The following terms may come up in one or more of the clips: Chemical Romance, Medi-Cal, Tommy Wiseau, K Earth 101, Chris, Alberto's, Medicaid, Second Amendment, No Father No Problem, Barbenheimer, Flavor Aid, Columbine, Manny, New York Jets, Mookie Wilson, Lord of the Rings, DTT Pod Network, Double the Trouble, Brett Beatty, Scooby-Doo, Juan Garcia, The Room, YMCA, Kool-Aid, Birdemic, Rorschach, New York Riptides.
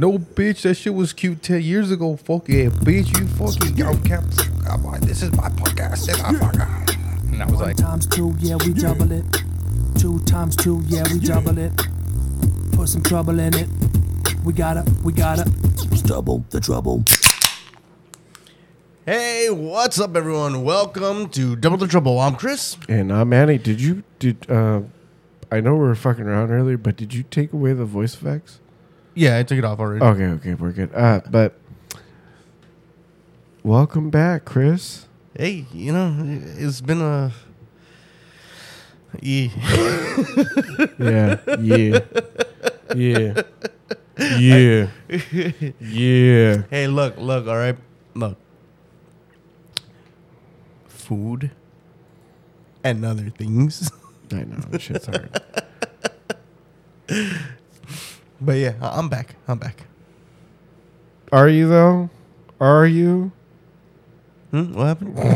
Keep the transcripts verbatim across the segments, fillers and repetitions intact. No, bitch, that shit was cute ten years ago. Fuck yeah, bitch, you fucking yo, Cap. This is my podcast. And I was like, one times two, yeah, we double it. two times two, yeah, we double it. Put some trouble in it. We gotta, we gotta. Double the trouble. Hey, what's up, everyone? Welcome to Double the Trouble. I'm Chris. And I'm Manny. Did you, did, uh, I know we were fucking around earlier, but did you take away the voice effects? Yeah, I took it off already. Okay, okay, we're good. Uh, but welcome back, Chris. Hey, you know, it's been a... Yeah. yeah, yeah, yeah, yeah, yeah. Hey, look, look, all right, look. Food and other things. I know, shit's hard. But yeah, I'm back. I'm back. Are you though? Are you? Hmm? What happened? All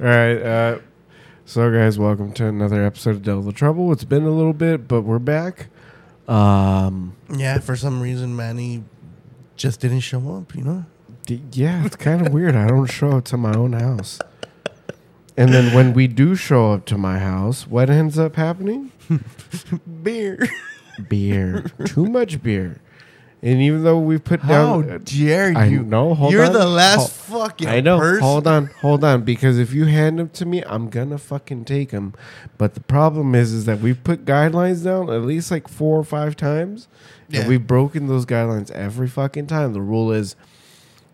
right. Uh, so, guys, welcome to another episode of Double the Trouble. It's been a little bit, but we're back. Um, yeah, for some reason, Manny just didn't show up. You know. Yeah, it's kind of weird. I don't show up to my own house. And then when we do show up to my house, what ends up happening? Beer. Beer. Too much beer. And even though we put How down... How dare you? I know, hold You're on. You're the last hold, fucking I know. Person. Hold on. Hold on. Because if you hand them to me, I'm going to fucking take them. But the problem is, is that we've put guidelines down at least like four or five times. Yeah. And we've broken those guidelines every fucking time. The rule is...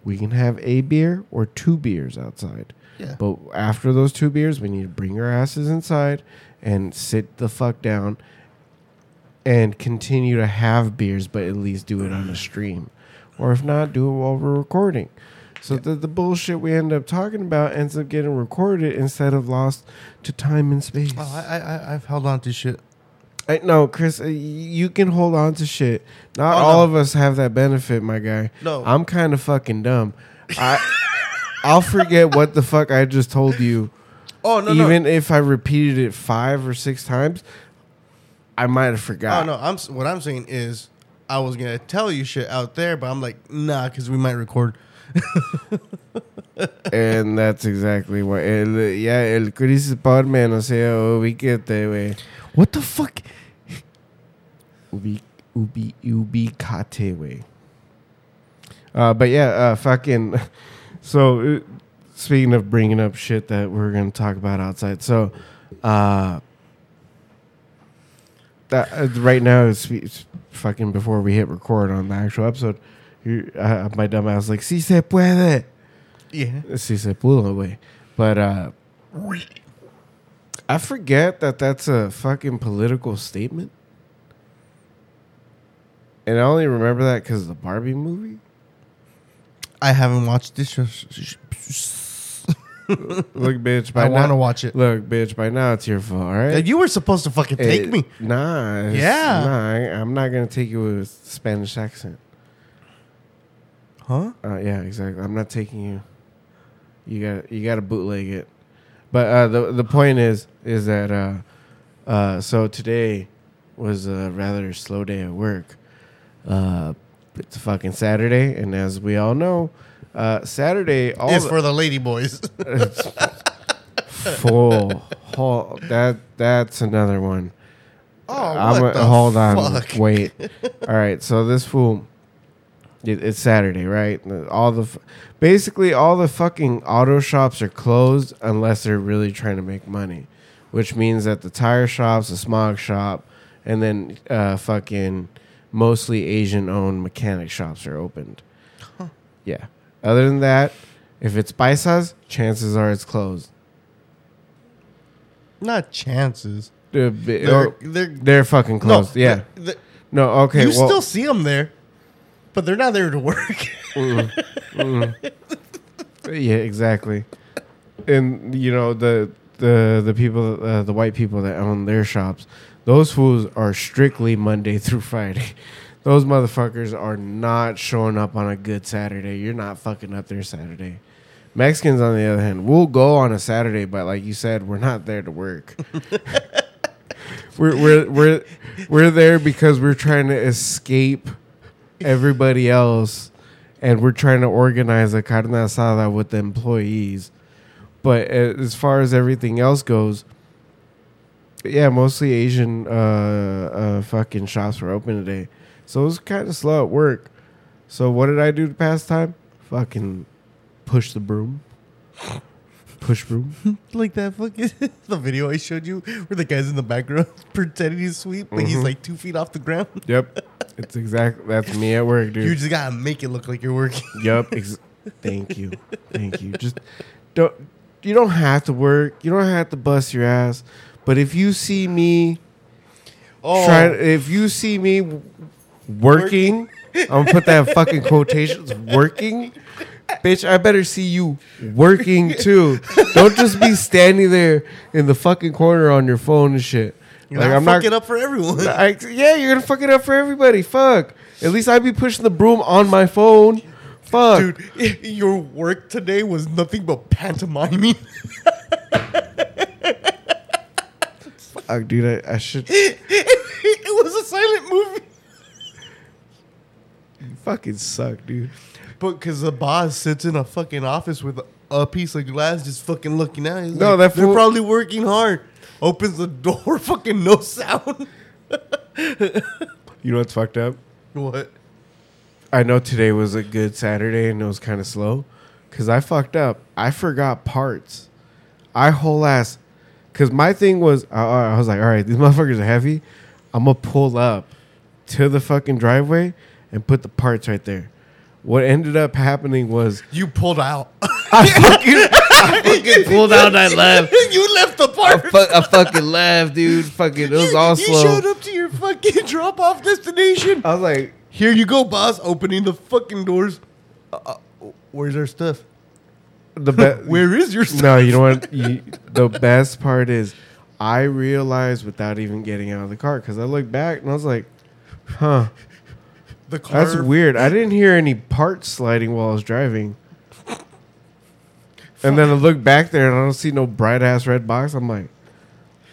We can have a beer or two beers outside. Yeah. But after those two beers, we need to bring our asses inside and sit the fuck down and continue to have beers, but at least do it on a stream. Or if not, do it while we're recording. So yeah. the, the bullshit we end up talking about ends up getting recorded instead of lost to time and space. Oh, I, I, I've held on to shit. I, no, Chris, you can hold on to shit. Not oh, all no. of us have that benefit, my guy. No. I'm kind of fucking dumb. I, I'll forget what the fuck I just told you. Oh, no, Even no. if I repeated it five or six times, I might have forgot. Oh, no, I'm, what I'm saying is I was going to tell you shit out there, but I'm like, nah, because we might record. And that's exactly what. El, yeah, el Chris Podman, o sea, ubícate, güey. What the fuck? Ubi, ubi, ubícate, güey. Uh, but yeah, uh, fucking. So, uh, speaking of bringing up shit that we're going to talk about outside, so, uh, that uh, right now, it's, it's fucking before we hit record on the actual episode. Uh, my dumb ass was like, si se puede. Yeah. Si se pudo, güey. But uh, I forget that that's a fucking political statement. And I only remember that because of the Barbie movie. I haven't watched this. Look, bitch. By I want to watch it. Look, bitch. By now, it's your fault, all right? You were supposed to fucking take it, me. Nah. Yeah. Nah, I, I'm not going to take you with a Spanish accent. Huh? Uh, yeah, exactly. I'm not taking you. You got you got to bootleg it, but uh, the the point is is that uh, uh, so today was a rather slow day at work. Uh, it's a fucking Saturday, and as we all know, uh, Saturday all is for the lady boys. It's full. Whole, that that's another one. Oh, I'm what a, the hold fuck? On, wait. All right, so this fool. It's Saturday, right? All the, basically, all the fucking auto shops are closed unless they're really trying to make money, which means that the tire shops, the smog shop, and then uh, fucking mostly Asian-owned mechanic shops are opened. Huh. Yeah. Other than that, if it's paisas, chances are it's closed. Not chances. They're they're, they're, they're fucking closed. No, yeah. They're, they're, no. Okay. You well, still see them there. But they're not there to work. mm, mm. Yeah, exactly. And you know the the the people, uh, the white people that own their shops, those fools are strictly Monday through Friday. Those motherfuckers are not showing up on a good Saturday. You're not fucking up their Saturday. Mexicans, on the other hand, we'll go on a Saturday, but like you said, we're not there to work. we're we're we're we're there because we're trying to escape everybody else, and we're trying to organize a carne asada with the employees. But as far as everything else goes, yeah, mostly Asian uh, uh, fucking shops were open today. So it was kind of slow at work. So what did I do to pass time? Fucking push the broom. Push broom. Like that fucking the video I showed you where the guy's in the background pretending he's sweep, but mm-hmm. he's like two feet off the ground. Yep. It's exactly, that's me at work, dude. You just got to make it look like you're working. Yep. Ex- Thank you. Thank you. Just don't, you don't have to work. You don't have to bust your ass. But if you see me, oh. try, if you see me working, working. I'm gonna put that fucking quotations working, bitch. I better see you working too. Don't just be standing there in the fucking corner on your phone and shit. You're like, not I'm fucking not, up for everyone. I, yeah, you're gonna fuck it up for everybody. Fuck. At least I'd be pushing the broom on my phone. Fuck, dude. Your work today was nothing but pantomiming. Fuck, dude. I, I should. It was a silent movie. You fucking suck, dude. But because the boss sits in a fucking office with a piece of glass just fucking looking at it. No, like, that fool- they're probably working hard. Opens the door, fucking no sound. You know what's fucked up? What? I know today was a good Saturday and it was kind of slow because I fucked up. I forgot parts. I whole ass. Because my thing was, I, I was like, all right, these motherfuckers are heavy. I'm going to pull up to the fucking driveway and put the parts right there. What ended up happening was you pulled out. I fucking, I fucking pulled out and I left. You left the parts. I, fu- I fucking left, dude. Fucking, it was you, all you slow. You showed up to your fucking drop-off destination. I was like, here you go, boss. Opening the fucking doors. Uh, uh, where's our stuff? The be- Where is your stuff? No, you know what? You, the best part is I realized without even getting out of the car because I looked back and I was like, huh. The car. That's weird. I didn't hear any parts sliding while I was driving. And then I look back there and I don't see no bright ass red box. I'm like,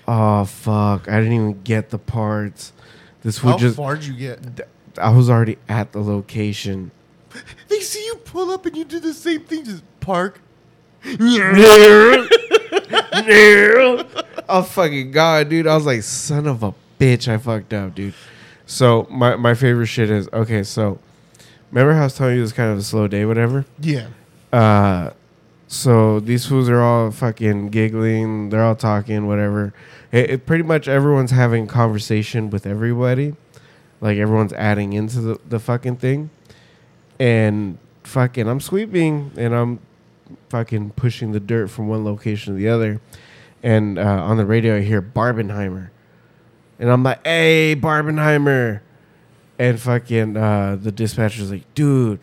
oh fuck! I didn't even get the parts. This would How just. How far did you get? I was already at the location. They see you pull up and you do the same thing. Just park. Oh fucking god, dude! I was like, son of a bitch! I fucked up, dude. So, my, my favorite shit is, okay, so, remember how I was telling you it was kind of a slow day, whatever? Yeah. Uh, so, these fools are all fucking giggling. They're all talking, whatever. It, it pretty much everyone's having conversation with everybody. Like, everyone's adding into the, the fucking thing. And fucking, I'm sweeping, and I'm fucking pushing the dirt from one location to the other. And uh, on the radio, I hear Barbenheimer. And I'm like, hey, Barbenheimer. And fucking uh, the dispatcher's like, dude,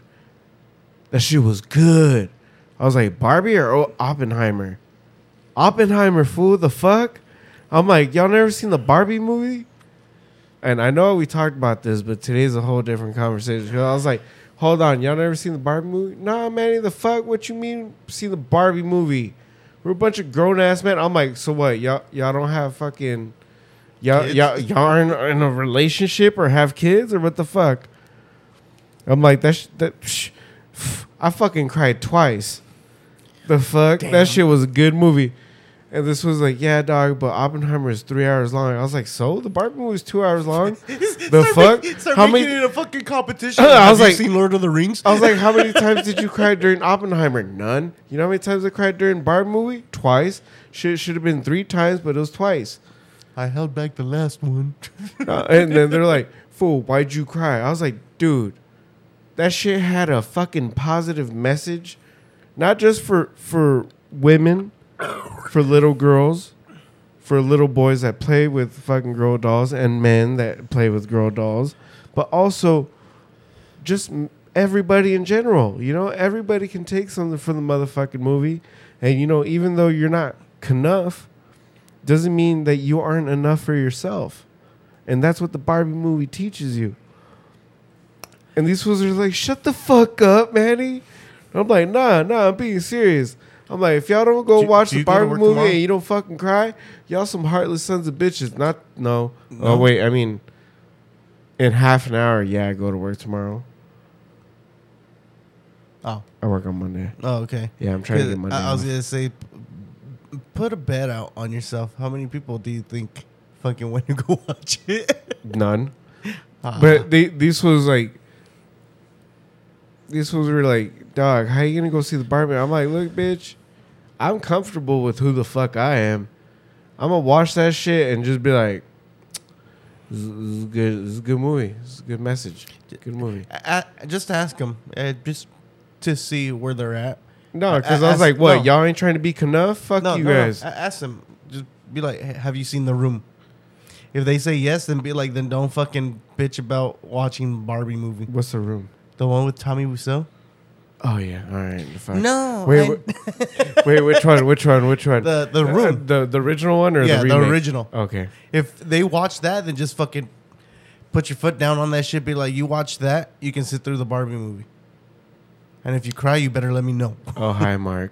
that shit was good. I was like, Barbie or o- Oppenheimer? Oppenheimer, fool, the fuck? I'm like, y'all never seen the Barbie movie? And I know we talked about this, but today's a whole different conversation. I was like, hold on, y'all never seen the Barbie movie? Nah, Manny, the fuck? What you mean see the Barbie movie? We're a bunch of grown-ass men. I'm like, so what? Y'all, y'all don't have fucking... Y'all, y'all, y'all are in, in a relationship or have kids or what the fuck? I'm like, that, sh- that psh, pff, I fucking cried twice. The fuck? Damn. That shit was a good movie. And this was like, yeah, dog, but Oppenheimer is three hours long. I was like, so? The Barbie movie is two hours long? The fuck? Make, start how making many- it a fucking competition. Uh, I was have like, you seen Lord of the Rings? I was like, how many times did you cry during Oppenheimer? None. You know how many times I cried during Barbie movie? Twice. Shit should have been three times, but it was twice. I held back the last one. uh, and then they're like, fool, why'd you cry? I was like, dude, that shit had a fucking positive message. Not just for, for women, for little girls, for little boys that play with fucking girl dolls and men that play with girl dolls, but also just everybody in general. You know, everybody can take something from the motherfucking movie. And, you know, even though you're not enough, doesn't mean that you aren't enough for yourself. And that's what the Barbie movie teaches you. And these fools are like, shut the fuck up, Manny. And I'm like, nah, nah, I'm being serious. I'm like, if y'all don't go do, watch do the Barbie movie tomorrow? And you don't fucking cry, y'all some heartless sons of bitches. Not, no. no. Oh, wait, I mean, in half an hour, yeah, I go to work tomorrow. Oh. I work on Monday. Oh, okay. Yeah, I'm trying to get Monday I, I was going to say, p- put a bet out on yourself. How many people do you think fucking went to go watch it? None. Uh-huh. But they, this was like, this was really like, dog, how you going to go see the Barbie? I'm like, look, bitch, I'm comfortable with who the fuck I am. I'm going to watch that shit and just be like, this is good. This is a good movie. This is a good message. Good movie. I, I, just ask them. Uh, just to see where they're at. No, because I, I, I was like, what? No. Y'all ain't trying to be Knuff? Fuck no, you no, guys. No. I ask them. Just be like, hey, have you seen The Room? If they say yes, then be like, then don't fucking bitch about watching Barbie movie. What's The Room? The one with Tommy Wiseau? Oh, yeah. All right. Fuck. No. Wait, I... wait, which one? Which one? Which one? The the Room. Uh, the, the original one or yeah, the remake? Yeah, the original. Okay. If they watch that, then just fucking put your foot down on that shit. Be like, you watch that, you can sit through the Barbie movie. And if you cry, you better let me know. Oh, hi, Mark.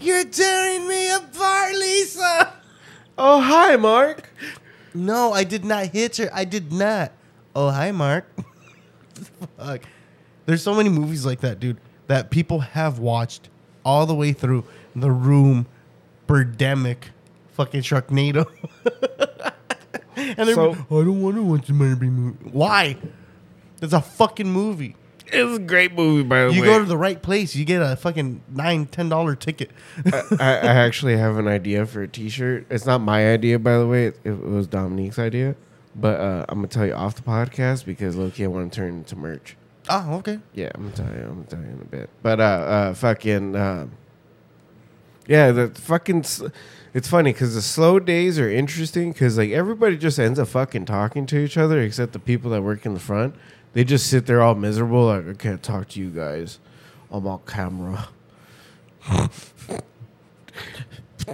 You're tearing me apart, Lisa. Oh, hi, Mark. No, I did not hit her. I did not. Oh, hi, Mark. Fuck. There's so many movies like that, dude, that people have watched all the way through. The Room, Birdemic, fucking Trucknado. And they're so, I don't want to watch the Barbie movie. Why? It's a fucking movie. It's a great movie, by the you way. You go to the right place, you get a fucking nine dollars, ten dollars ticket. I, I, I actually have an idea for a t-shirt. It's not my idea, by the way. It, it was Dominique's idea. But uh, I'm going to tell you off the podcast because low-key I want to turn into merch. Oh, okay. Yeah, I'm going to tell you. I'm going to tell you in a bit. But uh, uh, fucking... Uh, yeah, the fucking... It's funny because the slow days are interesting because like everybody just ends up fucking talking to each other except the people that work in the front. They just sit there all miserable. Like, I can't talk to you guys. I'm on camera.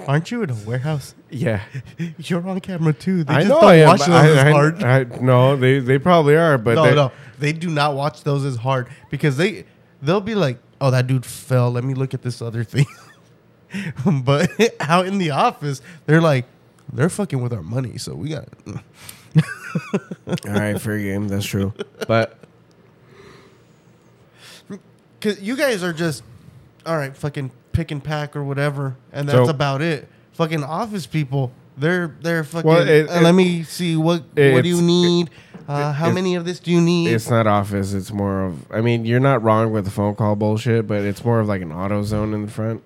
Aren't you in a warehouse? Yeah. You're on camera, too. They I just know don't I am. Watch those I, as I, hard. I, I, no, they, they probably are. But no, they, no. They do not watch those as hard because they, they'll be like, oh, that dude fell. Let me look at this other thing. But out in the office, they're like, they're fucking with our money. So we got it. All right, fair game. That's true. But. Because you guys are just, all right, fucking pick and pack or whatever, and that's so, about it. Fucking office people, they're they're fucking. Well, it, uh, let me see what what do you need? It, uh, how many of this do you need? It's not office. It's more of. I mean, you're not wrong with the phone call bullshit, but it's more of like an auto zone in the front.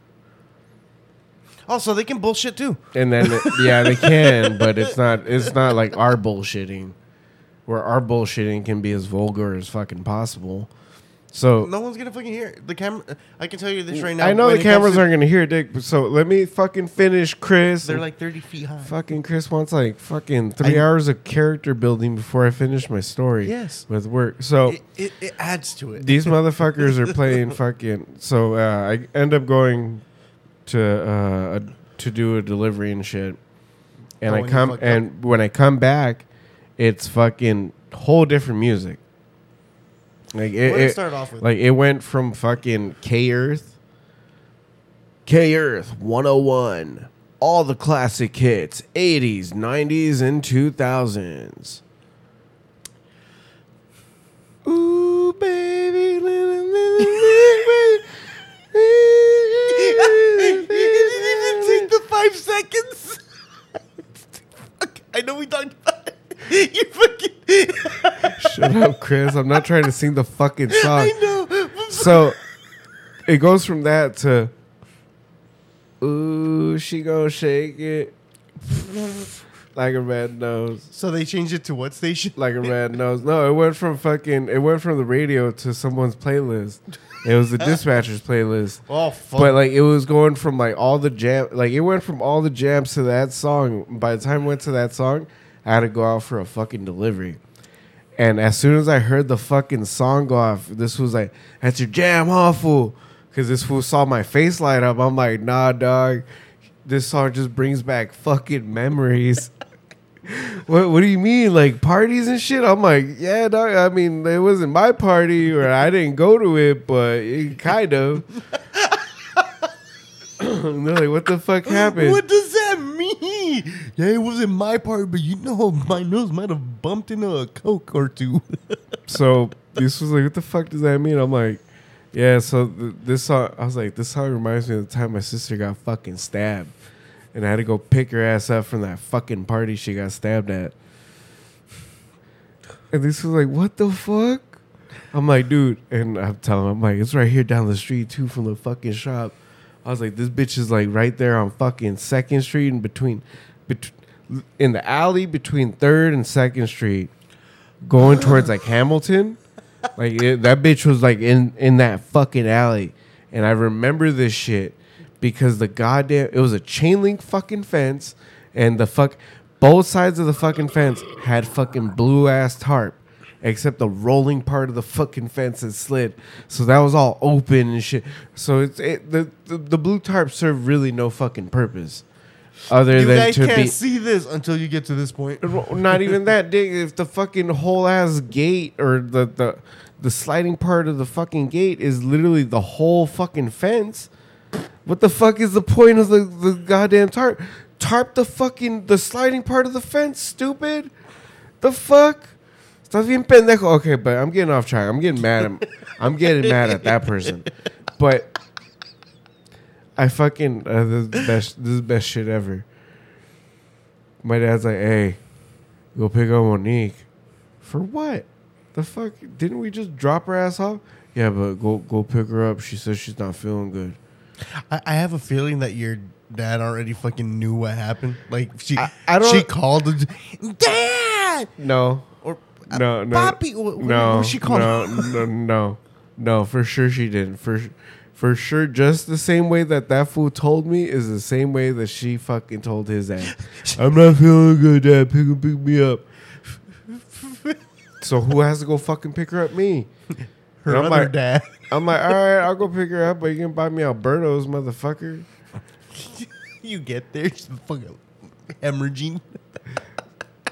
Oh, so they can bullshit too. And then it, yeah, they can, but it's not it's not like our bullshitting, where our bullshitting can be as vulgar as fucking possible. So no one's gonna fucking hear it. The camera. I can tell you this right now. I know the cameras aren't gonna hear it, Dick. So let me fucking finish, Chris. They're like thirty feet high. Fucking Chris wants like fucking three I, hours of character building before I finish my story. Yes, with work. So it, it, it adds to it. These motherfuckers are playing fucking. So uh, I end up going to uh, a, to do a delivery and shit, and oh, I come and up. When I come back, it's fucking whole different music. Like it, it, start off with? Like it went from fucking K Earth, K Earth one oh one, all the classic hits, eighties, nineties, and two thousands. Ooh, baby, you didn't even take the five seconds. I know we talked about it. You fucking shut up, Chris. I'm not trying to sing the fucking song. I know. So it goes from that to ooh, she gonna shake it like a red nose. So they changed it to what station? Like a red nose. No, it went from fucking it went from the radio to someone's playlist. It was the dispatcher's playlist. Oh fuck. But like it was going from like all the jam like it went from all the jams to that song. By the time it went to that song, I had to go out for a fucking delivery. And as soon as I heard the fucking song go off, this was like, that's your jam, huh, fool? Because this fool saw my face light up. I'm like, nah, dog. This song just brings back fucking memories. What, what do you mean? Like parties and shit? I'm like, yeah, dog. I mean, it wasn't my party or I didn't go to it, but it kind of. And they're like, what the fuck happened? What does that mean? Yeah, it wasn't my part, but you know, my nose might have bumped into a Coke or two. so this was like, what the fuck does that mean? I'm like, yeah. So th- this song, I was like, this song reminds me of the time my sister got fucking stabbed, and I had to go pick her ass up from that fucking party she got stabbed at. And this was like, what the fuck? I'm like, dude, and I'm telling him, I'm like, it's right here down the street too from the fucking shop. I was like, this bitch is like right there on fucking Second Street and between, bet- in the alley between Third and Second Street, going towards like Hamilton. Like it, that bitch was like in, in that fucking alley. And I remember this shit because the goddamn, it was a chain link fucking fence, and the fuck, both sides of the fucking fence had fucking blue ass tarp, except the rolling part of the fucking fence had slid. So that was all open and shit. So it's it, the, the the blue tarp served really no fucking purpose. Other you than guys to can't be, see this until you get to this point. Not even that, dig. If the fucking whole ass gate or the, the the sliding part of the fucking gate is literally the whole fucking fence, what the fuck is the point of the, the goddamn tarp? Tarp the fucking the sliding part of the fence, stupid. The fuck? Estás bien pendejo. Okay, but I'm getting off track. I'm getting mad. At, I'm getting mad at that person, but. I fucking, uh, this, is the best, this is the best shit ever. My dad's like, hey, go pick up Monique. For what? The fuck? Didn't we just drop her ass off? Yeah, but go go pick her up. She says she's not feeling good. I, I have a feeling that your dad already fucking knew what happened. Like, she I, I don't, she called him. Dad! No. Or, uh, no, no. Poppy. No, no, she called no, no, no. No, for sure she didn't. For sure. For sure, just the same way that that fool told me is the same way that she fucking told his ass. I'm not feeling good, Dad. Pick, pick me up. So who has to go fucking pick her up? Me. Her other like, dad. I'm like, all right, I'll go pick her up, but you can buy me Alberto's, motherfucker. You get there, she's fucking hemorrhaging.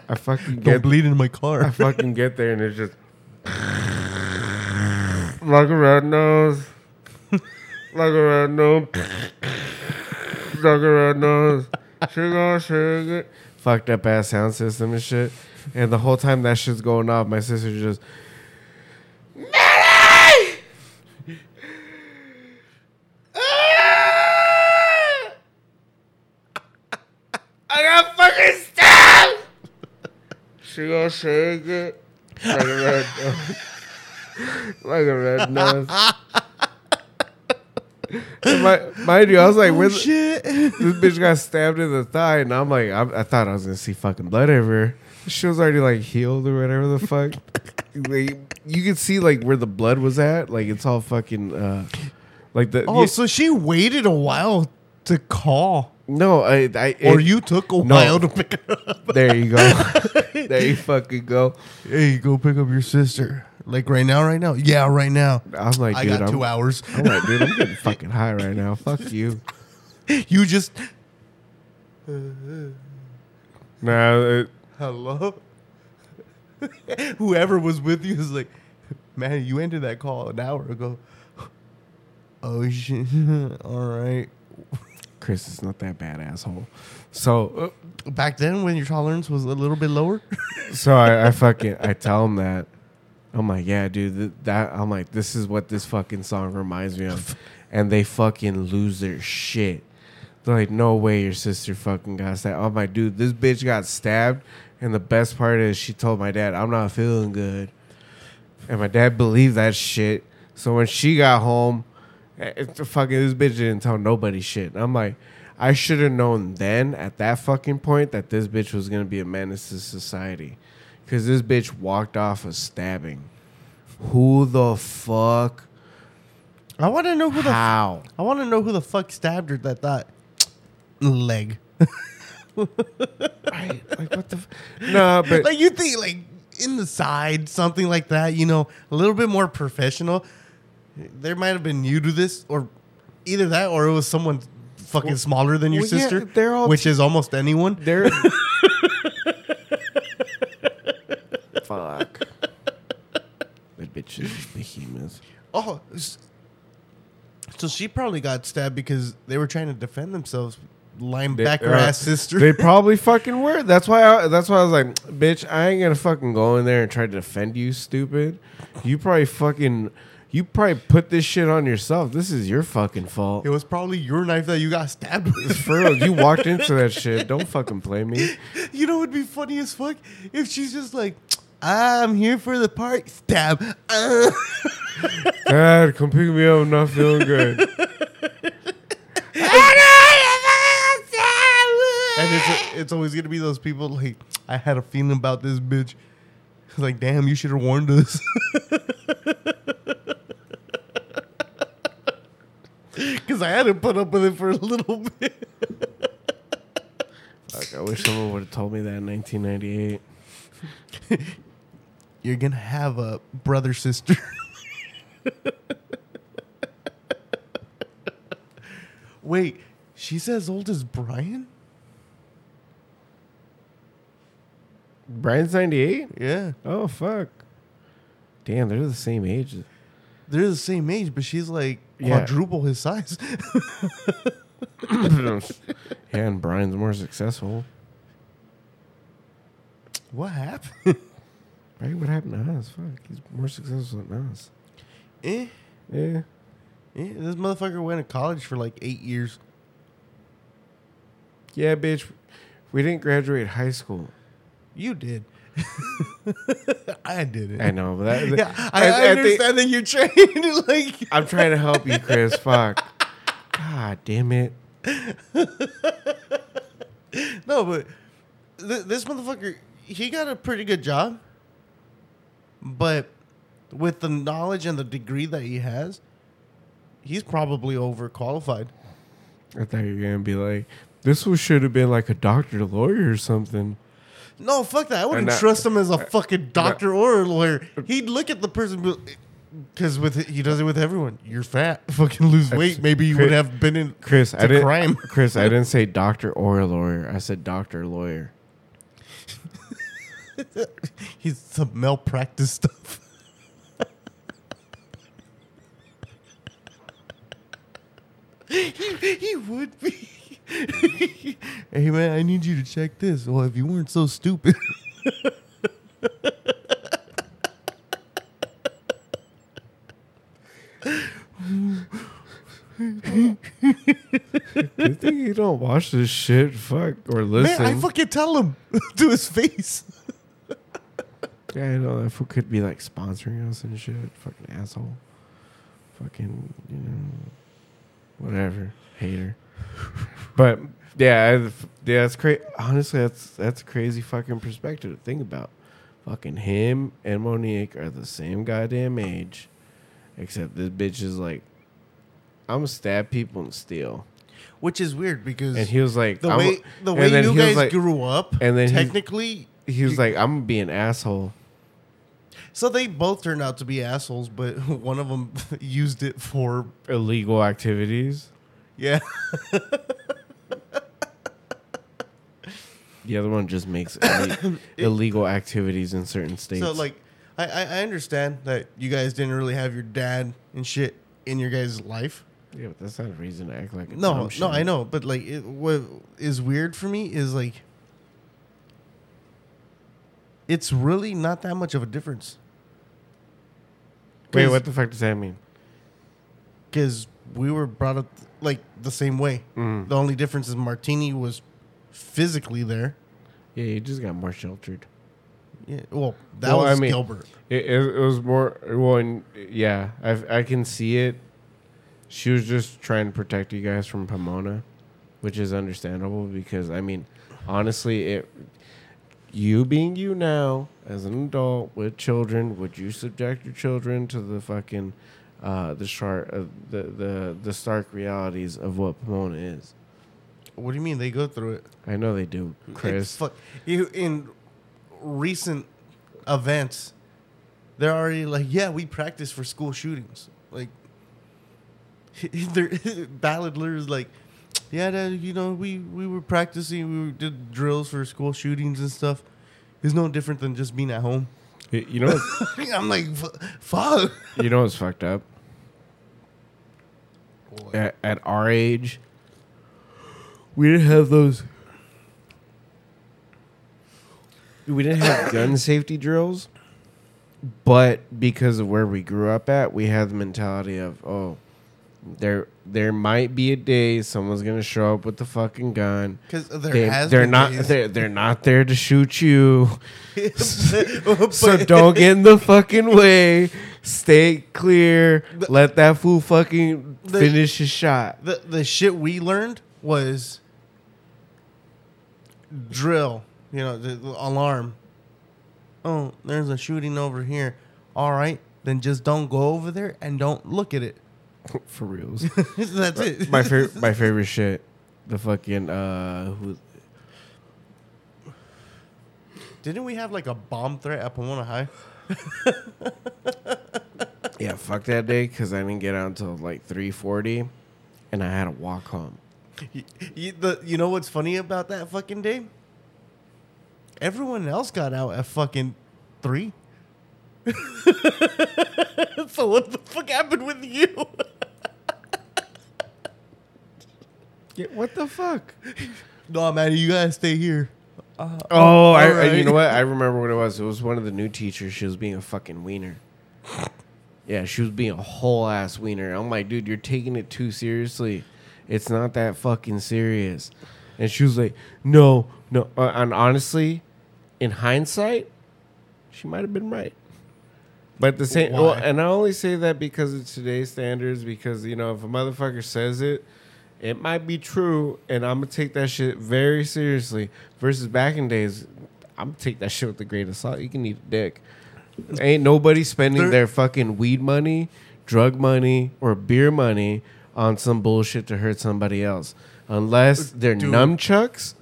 I fucking get Don't bleed in my car. I fucking get there, and it's just... like a red nose. Like a red nose. Like a red nose. Sugar, sugar. Fucked up ass sound system and shit. And the whole time that shit's going off, my sister just... Manny! Ah! I got fucking stabbed! Sugar, sugar. Like a red nose. Like a red nose. My, mind you, I was like, oh, shit. This bitch got stabbed in the thigh, and I'm like, I, I thought I was gonna see fucking blood everywhere. She was already like healed or whatever the fuck. Like, you could see like where the blood was at, like it's all fucking uh, like the. Oh, yeah. So she waited a while to call. No, I, I it, or you took a no. while to pick her up. There you go. There you fucking go. Hey, go pick up your sister. Like right now, right now? Yeah, right now. I'm like, dude, I got I'm, two hours. I'm like, dude, I'm getting fucking high right now. Fuck you. You just. Nah. It... Hello? Whoever was with you is like, man, you ended that call an hour ago. Oh, shit. All right. Chris is not that bad, asshole. So. Uh, back then when your tolerance was a little bit lower? So I, I fucking, I tell him that. I'm like, yeah, dude, th- that I'm like, this is what this fucking song reminds me of. And they fucking lose their shit. They're like, no way your sister fucking got stabbed. I'm like, dude, this bitch got stabbed. And the best part is she told my dad, I'm not feeling good. And my dad believed that shit. So when she got home, it, fucking this bitch didn't tell nobody shit. And I'm like, I should have known then at that fucking point that this bitch was going to be a menace to society. Because this bitch walked off a stabbing. Who the fuck? I want to know who the how. F- I want to know who the fuck stabbed her that thought leg. Right? Like what the? F- no, but like you think like in the side something like that. You know, a little bit more professional. There might have been new to this, or either that, or it was someone fucking well, smaller than your well, sister, yeah, they're all which t- is almost anyone. They're. Fuck. That bitch is behemoth. Oh, so she probably got stabbed because they were trying to defend themselves linebacker ass sister. They probably fucking were. That's why. I, that's why I was like, bitch, I ain't gonna fucking go in there and try to defend you, stupid. You probably fucking. You probably put this shit on yourself. This is your fucking fault. It was probably your knife that you got stabbed with. For real, you walked into that shit. Don't fucking play me. You know what would be funny as fuck? If she's just like, I'm here for the party. Stab. Uh. Dad, come pick me up. I'm not feeling good. And it's, it's always going to be those people like, I had a feeling about this bitch. Like, damn, you should have warned us. Because I had to put up with it for a little bit. Like, I wish someone would have told me that in nineteen ninety-eight. You're going to have a brother-sister. Wait, she's as old as Brian? Brian's ninety-eight? Yeah. Oh, fuck. Damn, they're the same age. They're the same age, but she's like quadruple yeah. his size. Yeah, and Brian's more successful. What happened? Right? What happened to us? Fuck. He's more successful than us. Eh? Yeah. Eh? This motherfucker went to college for like eight years. Yeah, bitch. We didn't graduate high school. You did. I did it. I know, but that, yeah, I, I, I understand I think, that you're trying to like. I'm trying to help you, Chris. Fuck. God damn it. No, but th- this motherfucker, he got a pretty good job, but with the knowledge and the degree that he has, he's probably overqualified. I thought you were gonna be like, this one should have been like a doctor, lawyer, or something. No, fuck that. I wouldn't not, trust him as a fucking doctor not, or a lawyer. He'd look at the person because with he does it with everyone. You're fat. Fucking lose weight. Maybe you Chris, would have been in Chris, I didn't, crime. Chris, I didn't say doctor or a lawyer. I said doctor lawyer. He's some malpractice stuff. he, he would be. Hey man, I need you to check this. Well, if you weren't so stupid. Good thing you don't watch this shit. Fuck. Or listen. Man, I fucking tell him to his face. Yeah, I know. That fool could be like sponsoring us and shit. Fucking asshole. Fucking, you know, whatever. Hater. But yeah, yeah, that's crazy. Honestly, that's that's a crazy fucking perspective to think about. Fucking him and Monique are the same goddamn age, except this bitch is like, I'm gonna stab people and steal, which is weird because and he was like the I'm way a, the way you guys like, grew up, and then technically he, he was you, like, I'm gonna be an asshole. So they both turned out to be assholes, but one of them used it for illegal activities. Yeah. The other one just makes ille- illegal activities in certain states. So, like, I, I understand that you guys didn't really have your dad and shit in your guys' life. Yeah, but that's not a reason to act like a no, dumb shit. No, I know. But, like, it, what is weird for me is, like, it's really not that much of a difference. Wait, what the fuck does that mean? Because we were brought up... Th- Like the same way. Mm. The only difference is Martini was physically there. Yeah, he just got more sheltered. Yeah, well, that well, was I mean, Gilbert. It, it was more. Well, and, yeah, I I can see it. She was just trying to protect you guys from Pomona, which is understandable because I mean, honestly, it. You being you now as an adult with children, would you subject your children to the fucking? Uh, the chart of the, the the stark realities of what Pomona is. What do you mean they go through it? I know they do, Chris. Fuck. You, in recent events, they're already like, yeah, we practice for school shootings. Like, Ballard is like, yeah, you know, we, we were practicing, we did drills for school shootings and stuff. It's no different than just being at home. You know, I'm like, fuck. You know what's fucked up? At, at our age, We didn't have those. We didn't have gun safety drills, but because of where we grew up at, we had the mentality of, oh, there there might be a day someone's gonna show up with the fucking gun. Because there they, has they're been not days. They're, they're not there to shoot you, so don't get in the fucking way. Stay clear. The, Let that fool fucking the, finish his shot. The the shit we learned was drill. You know, the alarm. Oh, there's a shooting over here. All right, then just don't go over there and don't look at it. For reals. That's it. My favorite, my favorite shit. The fucking uh, who? Didn't we have like a bomb threat at Pomona High? Yeah, fuck that day because I didn't get out until like three forty, and I had to walk home. You, you, the, you know what's funny about that fucking day? Everyone else got out at fucking three. So what the fuck happened with you? Yeah, what the fuck? No, man, you gotta stay here. Uh, oh, I, right. I, you know what? I remember what it was. It was one of the new teachers. She was being a fucking wiener. Yeah, she was being a whole ass wiener. I'm like, dude, you're taking it too seriously. It's not that fucking serious. And she was like, no, no. Uh, and honestly, in hindsight, she might have been right. But the same, well, and I only say that because of today's standards, because, you know, if a motherfucker says it, it might be true, and I'm going to take that shit very seriously. Versus back in days, I'm going to take that shit with a grain of salt. You can eat a dick. Ain't nobody spending there- their fucking weed money, drug money, or beer money on some bullshit to hurt somebody else. Unless they're Dude. nunchucks.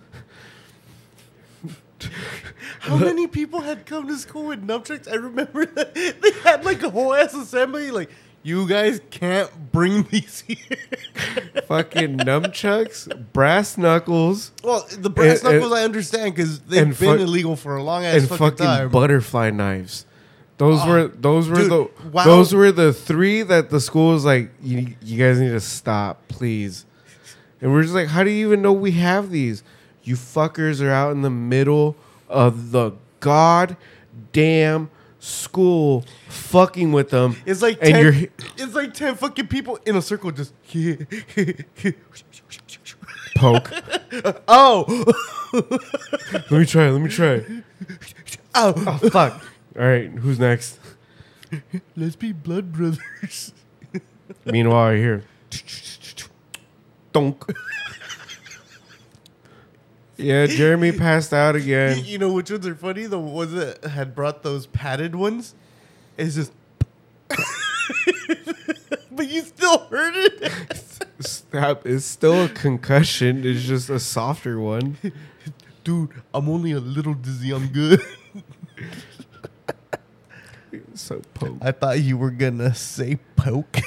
How many people had come to school with nunchucks? I remember that they had like a whole ass assembly. Like, you guys can't bring these here. Fucking nunchucks, brass knuckles. Well, the brass and, knuckles and, I understand because they've been fu- illegal for a long ass fucking, fucking time. And fucking butterfly knives. Those oh, were those were dude, the wow. those were the three that the school was like, you you guys need to stop, please. And we're just like, how do you even know we have these? You fuckers are out in the middle of the goddamn school fucking with them. It's like and ten, you're, it's like ten fucking people in a circle just poke. Oh. Let me try. Let me try. Oh. Oh, fuck. All right. Who's next? Let's be blood brothers. Meanwhile, I hear donk. Yeah, Jeremy passed out again. You know which ones are funny? The ones that had brought those padded ones. It's just... But you still heard it. Stop. It's still a concussion. It's just a softer one. Dude, I'm only a little dizzy. I'm good. So poke. I thought you were going to say poke.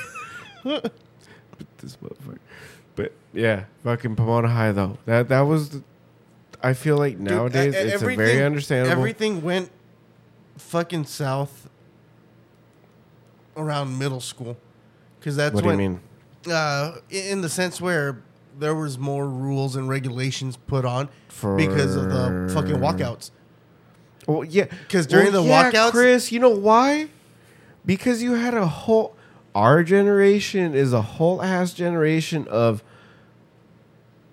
But this motherfucker. But yeah, fucking Pomona High, though. That, that was... The, I feel like nowadays Dude, it's a very understandable. Everything went fucking south around middle school, because that's what when, do you mean? Uh, in the sense where there was more rules and regulations put on For... because of the fucking walkouts. Well, yeah, because during well, the yeah, walkouts, Chris, you know why? Because you had a whole. Our generation is a whole ass generation of.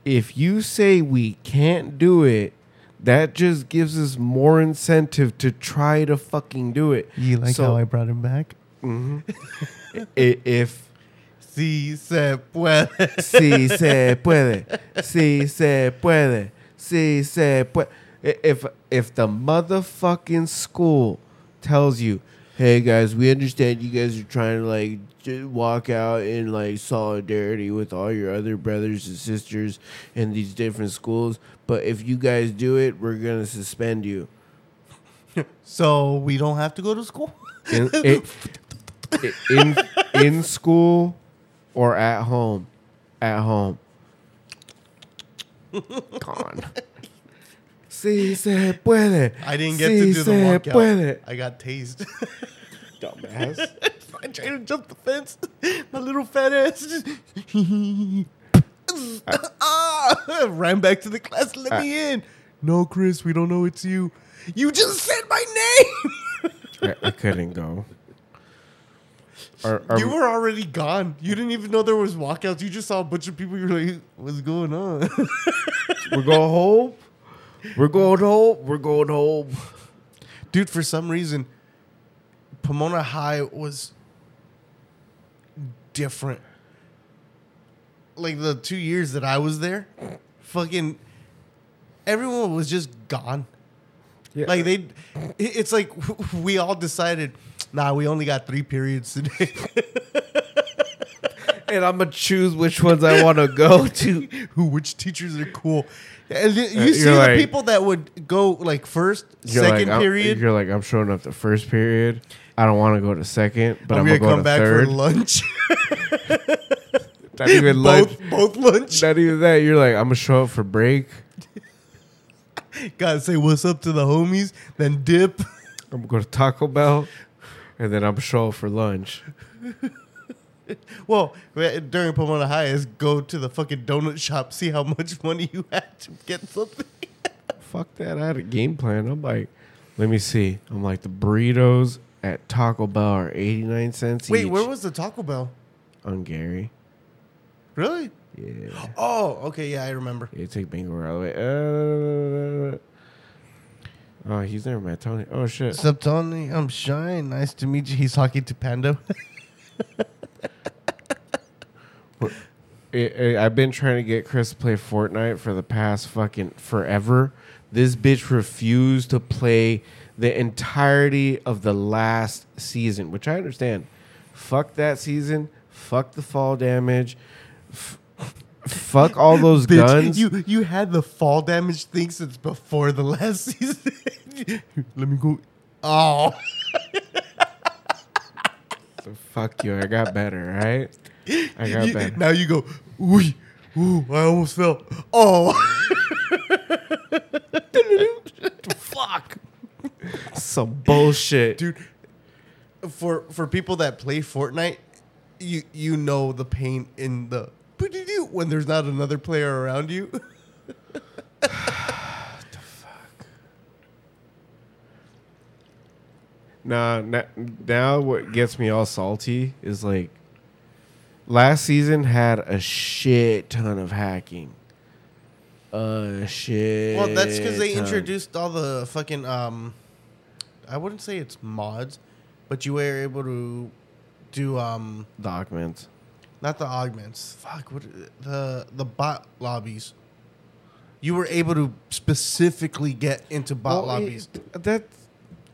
If you say we can't do it, that just gives us more incentive to try to fucking do it. You like so, how I brought him back? Mm-hmm. If si se puede, si se puede, si se puede, si se puede. If if the motherfucking school tells you, hey guys, we understand you guys are trying to like. Walk out in like solidarity with all your other brothers and sisters in these different schools. But if you guys do it, we're gonna suspend you. So we don't have to go to school in in, in, in school or at home. At home, gone. Si se puede. I didn't get si to do the walkout. Puede. I got tased. Dumbass. I tried to jump the fence. My little fat ass just ah, ran back to the class. Let I, me in. No, Chris, we don't know it's you. You just said my name. I, I couldn't go. Are, are you were already gone. You didn't even know there was walkouts. You just saw a bunch of people. You were like, what's going on? We're going home. We're going home. We're going home. Dude, for some reason, Pomona High was different. Like the two years that I was there, fucking everyone was just gone. Yeah. Like they, it's like we all decided, nah, we only got three periods today. And I'm going to choose which ones I want to go to. Which teachers are cool. And you uh, see the like, people that would go like first, second like, period. I'm, you're like, I'm showing up the first period. I don't want to go to second, but I'm, I'm going to come back third. For lunch. Not even both, lunch. Both lunch. Not even that. You're like, I'm going to show up for break. Gotta say what's up to the homies, then dip. I'm going to go to Taco Bell, and then I'm going to show up for lunch. Well, during Pomona High is go to the fucking donut shop, see how much money you had to get something. Fuck that. I had a game plan. I'm like, let me see. I'm like, the burritos at Taco Bell are eighty-nine cents Wait, each. Where was the Taco Bell? On Gary. Really? Yeah. Oh, okay. Yeah, I remember. Yeah, take Bangor all the way. Uh, oh, he's never met Tony. Oh, shit. What's up, Tony? I'm Shy. Nice to meet you. He's talking to Pando. It, it, I've been trying to get Chris to play Fortnite for the past fucking forever. This bitch refused to play the entirety of the last season, which I understand. Fuck that season. Fuck the fall damage. F- fuck all those bitch, guns. You you had the fall damage thing since before the last season. Let me go. Oh. So fuck you. I got better, right? I got you, better. Now you go, ooh, ooh, I almost fell. Oh. Fuck. Some bullshit. Dude, for for people that play Fortnite, you you know the pain in the when there's not another player around you. What the fuck? Nah, nah, now what gets me all salty is like last season had a shit ton of hacking. Uh, shit. Well, that's because they ton. introduced all the fucking, um, I wouldn't say it's mods, but you were able to do, um, the augments. Not the augments. Fuck, what, the, the bot lobbies. You were able to specifically get into bot well, lobbies. It, that's.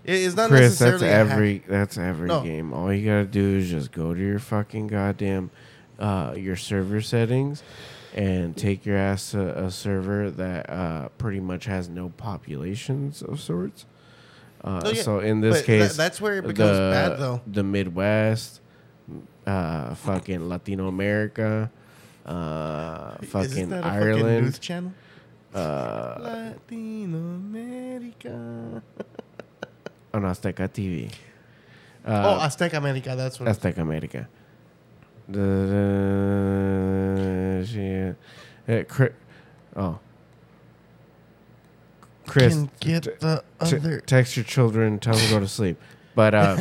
It's not Chris, necessarily that's every hack. that's every no. game. All you gotta do is just go to your fucking goddamn uh, your server settings and take your ass to a server that uh, pretty much has no populations of sorts. Uh, oh, yeah. So in this but case, th- that's where it becomes the, bad though. The Midwest, uh, fucking Latino America, uh, fucking Isn't that a Ireland, fucking news channel? Uh, Latino America. On Azteca T V. Uh, oh, Azteca America, that's what Azteca America. Da, da, uh, Chris, oh. Chris. Can get t- the t- other. T- text your children, tell them to go to sleep. But uh,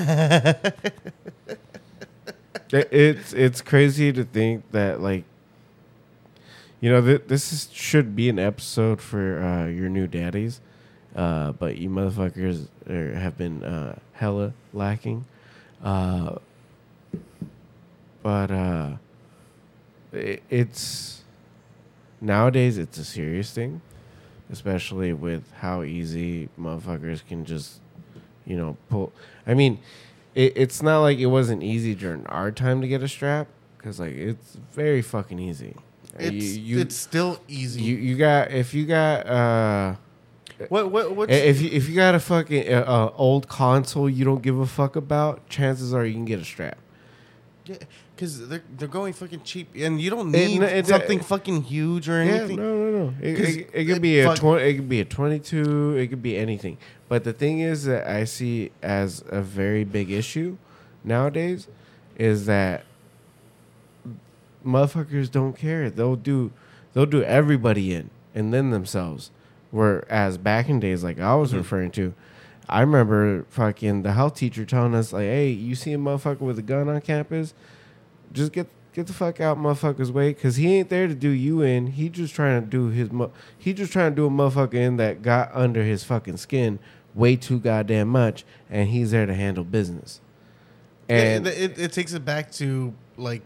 it, it's it's crazy to think that, like, you know, th- this is, should be an episode for uh, your new daddies. Uh, but you motherfuckers er, have been uh, hella lacking. Uh, but uh, it, it's nowadays it's a serious thing, especially with how easy motherfuckers can just, you know, pull. I mean, it, it's not like it wasn't easy during our time to get a strap because like it's very fucking easy. It's you, you, it's still easy. You you got if you got. Uh, What what what? If you if you got a fucking uh, old console you don't give a fuck about, chances are you can get a strap. Yeah, because they're they're going fucking cheap, and you don't need it, it, something it, fucking huge or yeah, anything. No, no, no. It, it, it could it, be a twenty. It could be a twenty-two. It could be anything. But the thing is that I see as a very big issue nowadays is that motherfuckers don't care. They'll do They'll do everybody in and then themselves. Whereas back in days, like I was mm-hmm. referring to, I remember fucking the health teacher telling us, like, hey, you see a motherfucker with a gun on campus? Just get get the fuck out motherfucker's way, because he ain't there to do you in. He just trying to do his... Mo- he just trying to do a motherfucker in that got under his fucking skin way too goddamn much, and he's there to handle business. And It, it, it takes it back to, like,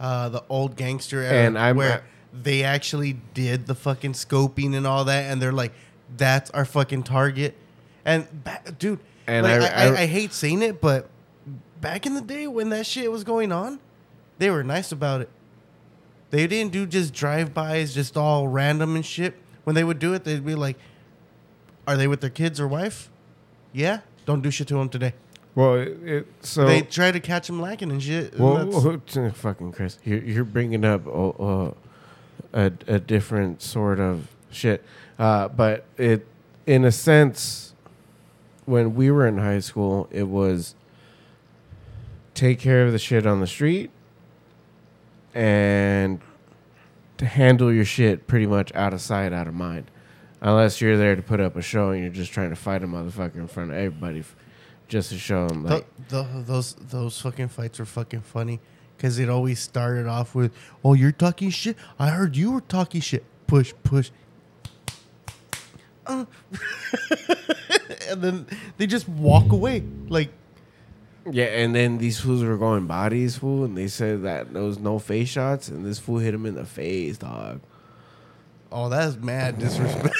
uh, the old gangster era and I'm, where... I, they actually did the fucking scoping and all that, and they're like, that's our fucking target. And, ba- dude, and like, I, I, I, I hate saying it, but back in the day when that shit was going on, they were nice about it. They didn't do just drive-bys, just all random and shit. When they would do it, they'd be like, are they with their kids or wife? Yeah? Don't do shit to them today. Well, it, it, so they try to catch them lacking and shit. And well, that's, well, fucking Chris, you're, you're bringing up... Uh, A, a different sort of shit. Uh, but it, in a sense, when we were in high school, it was take care of the shit on the street and to handle your shit pretty much out of sight, out of mind. Unless you're there to put up a show and you're just trying to fight a motherfucker in front of everybody f- just to show them. Like, the, the, those, those fucking fights were fucking funny. Because it always started off with, oh, you're talking shit? I heard you were talking shit. Push, push. Uh. And then they just walk away. Like, yeah, and then these fools were going bodies, fool. And they said that there was no face shots. And this fool hit him in the face, dog. Oh, that's mad disrespect.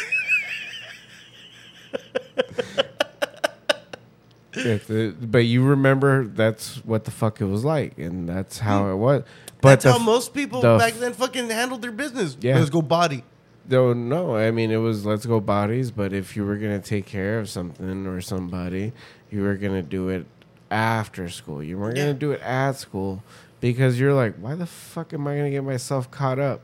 The, but you remember that's what the fuck it was like, and that's how it was. But that's how f- most people the back then fucking handled their business. Yeah. Let's go body. No, no, I mean, it was let's go bodies, but if you were going to take care of something or somebody, you were going to do it after school. You weren't yeah. going to do it at school because you're like, why the fuck am I going to get myself caught up?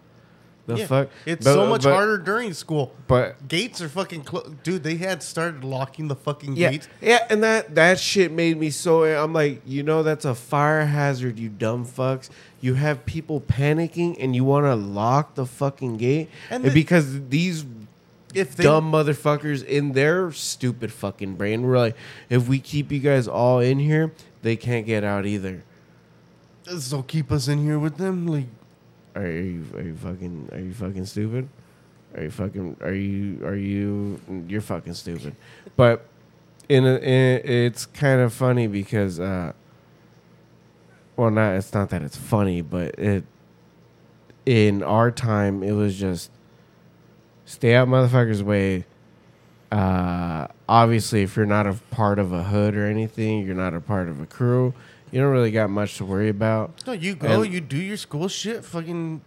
The yeah. fuck? It's but, so much but, harder during school. But gates are fucking closed. Dude, they had started locking the fucking yeah, gates. Yeah, and that, that shit made me so... I'm like, you know, that's a fire hazard, you dumb fucks. You have people panicking and you want to lock the fucking gate? And the, because these if they, dumb motherfuckers in their stupid fucking brain were like, if we keep you guys all in here, they can't get out either. So keep us in here with them? Like... Are you are you fucking are you fucking stupid? Are you fucking are you are you you're fucking stupid? But in, a, in a, it's kind of funny because uh, well not it's not that it's funny, but it in our time it was just stay out motherfuckers' way. Uh, obviously, if you're not a part of a hood or anything, you're not a part of a crew. You don't really got much to worry about. No, you go, and you do your school shit, fucking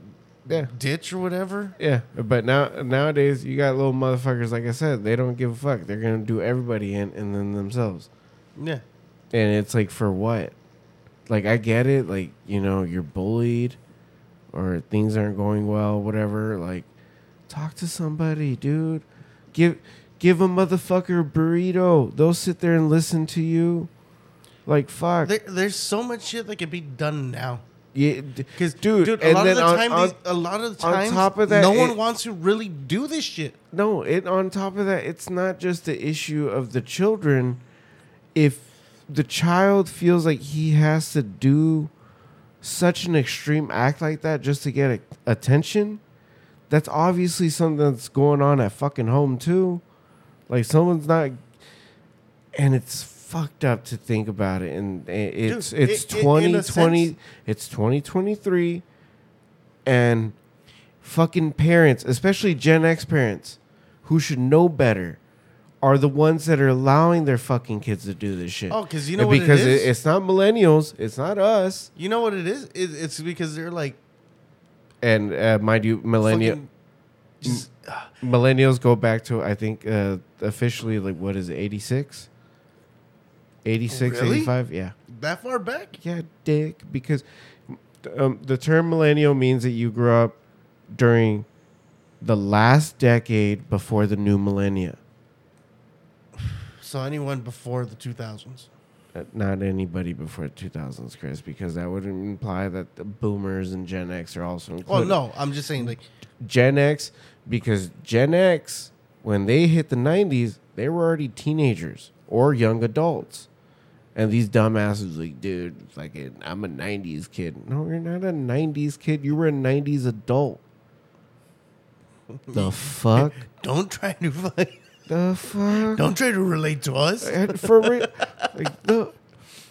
yeah. ditch or whatever. Yeah, but now nowadays you got little motherfuckers, like I said, they don't give a fuck. They're going to do everybody in and then themselves. Yeah. And it's like, for what? Like, I get it. Like, you know, you're bullied or things aren't going well, whatever. Like, talk to somebody, dude. Give, give a motherfucker a burrito. They'll sit there and listen to you. Like, fuck. There, there's so much shit that can be done now. Yeah, because dude, dude, a lot of the on, time, on, these, a lot of the times, on top of that, no it, one wants to really do this shit. No, it. On top of that, it's not just the issue of the children. If the child feels like he has to do such an extreme act like that just to get a, attention, that's obviously something that's going on at fucking home too. Like someone's not, and it's fucked up to think about it, and it's Dude, it's it, twenty twenty, it's twenty twenty-three, and fucking parents, especially Gen X parents, who should know better, are the ones that are allowing their fucking kids to do this shit. Oh, because you know what because it is? It, it's not millennials, it's not us. You know what it is? It, it's because they're like, and uh, mind you, millennial just, uh, millennials go back to I think uh, officially like what is it, eighty-six. eighty-six, really? eighty-five, yeah. That far back? Yeah, dick. Because um, the term millennial means that you grew up during the last decade before the new millennia. So anyone before the two thousands. Not anybody before two thousands, Chris, because that would imply that the boomers and Gen X are also included. Well, no, I'm just saying like... Gen X, because Gen X, when they hit the nineties, they were already teenagers or young adults. And these dumbasses like, dude, like I'm a nineties kid. No, you're not a nineties kid. You were a nineties adult. The fuck? Don't try to fight. The fuck? Don't try to relate to us. For real, like, the,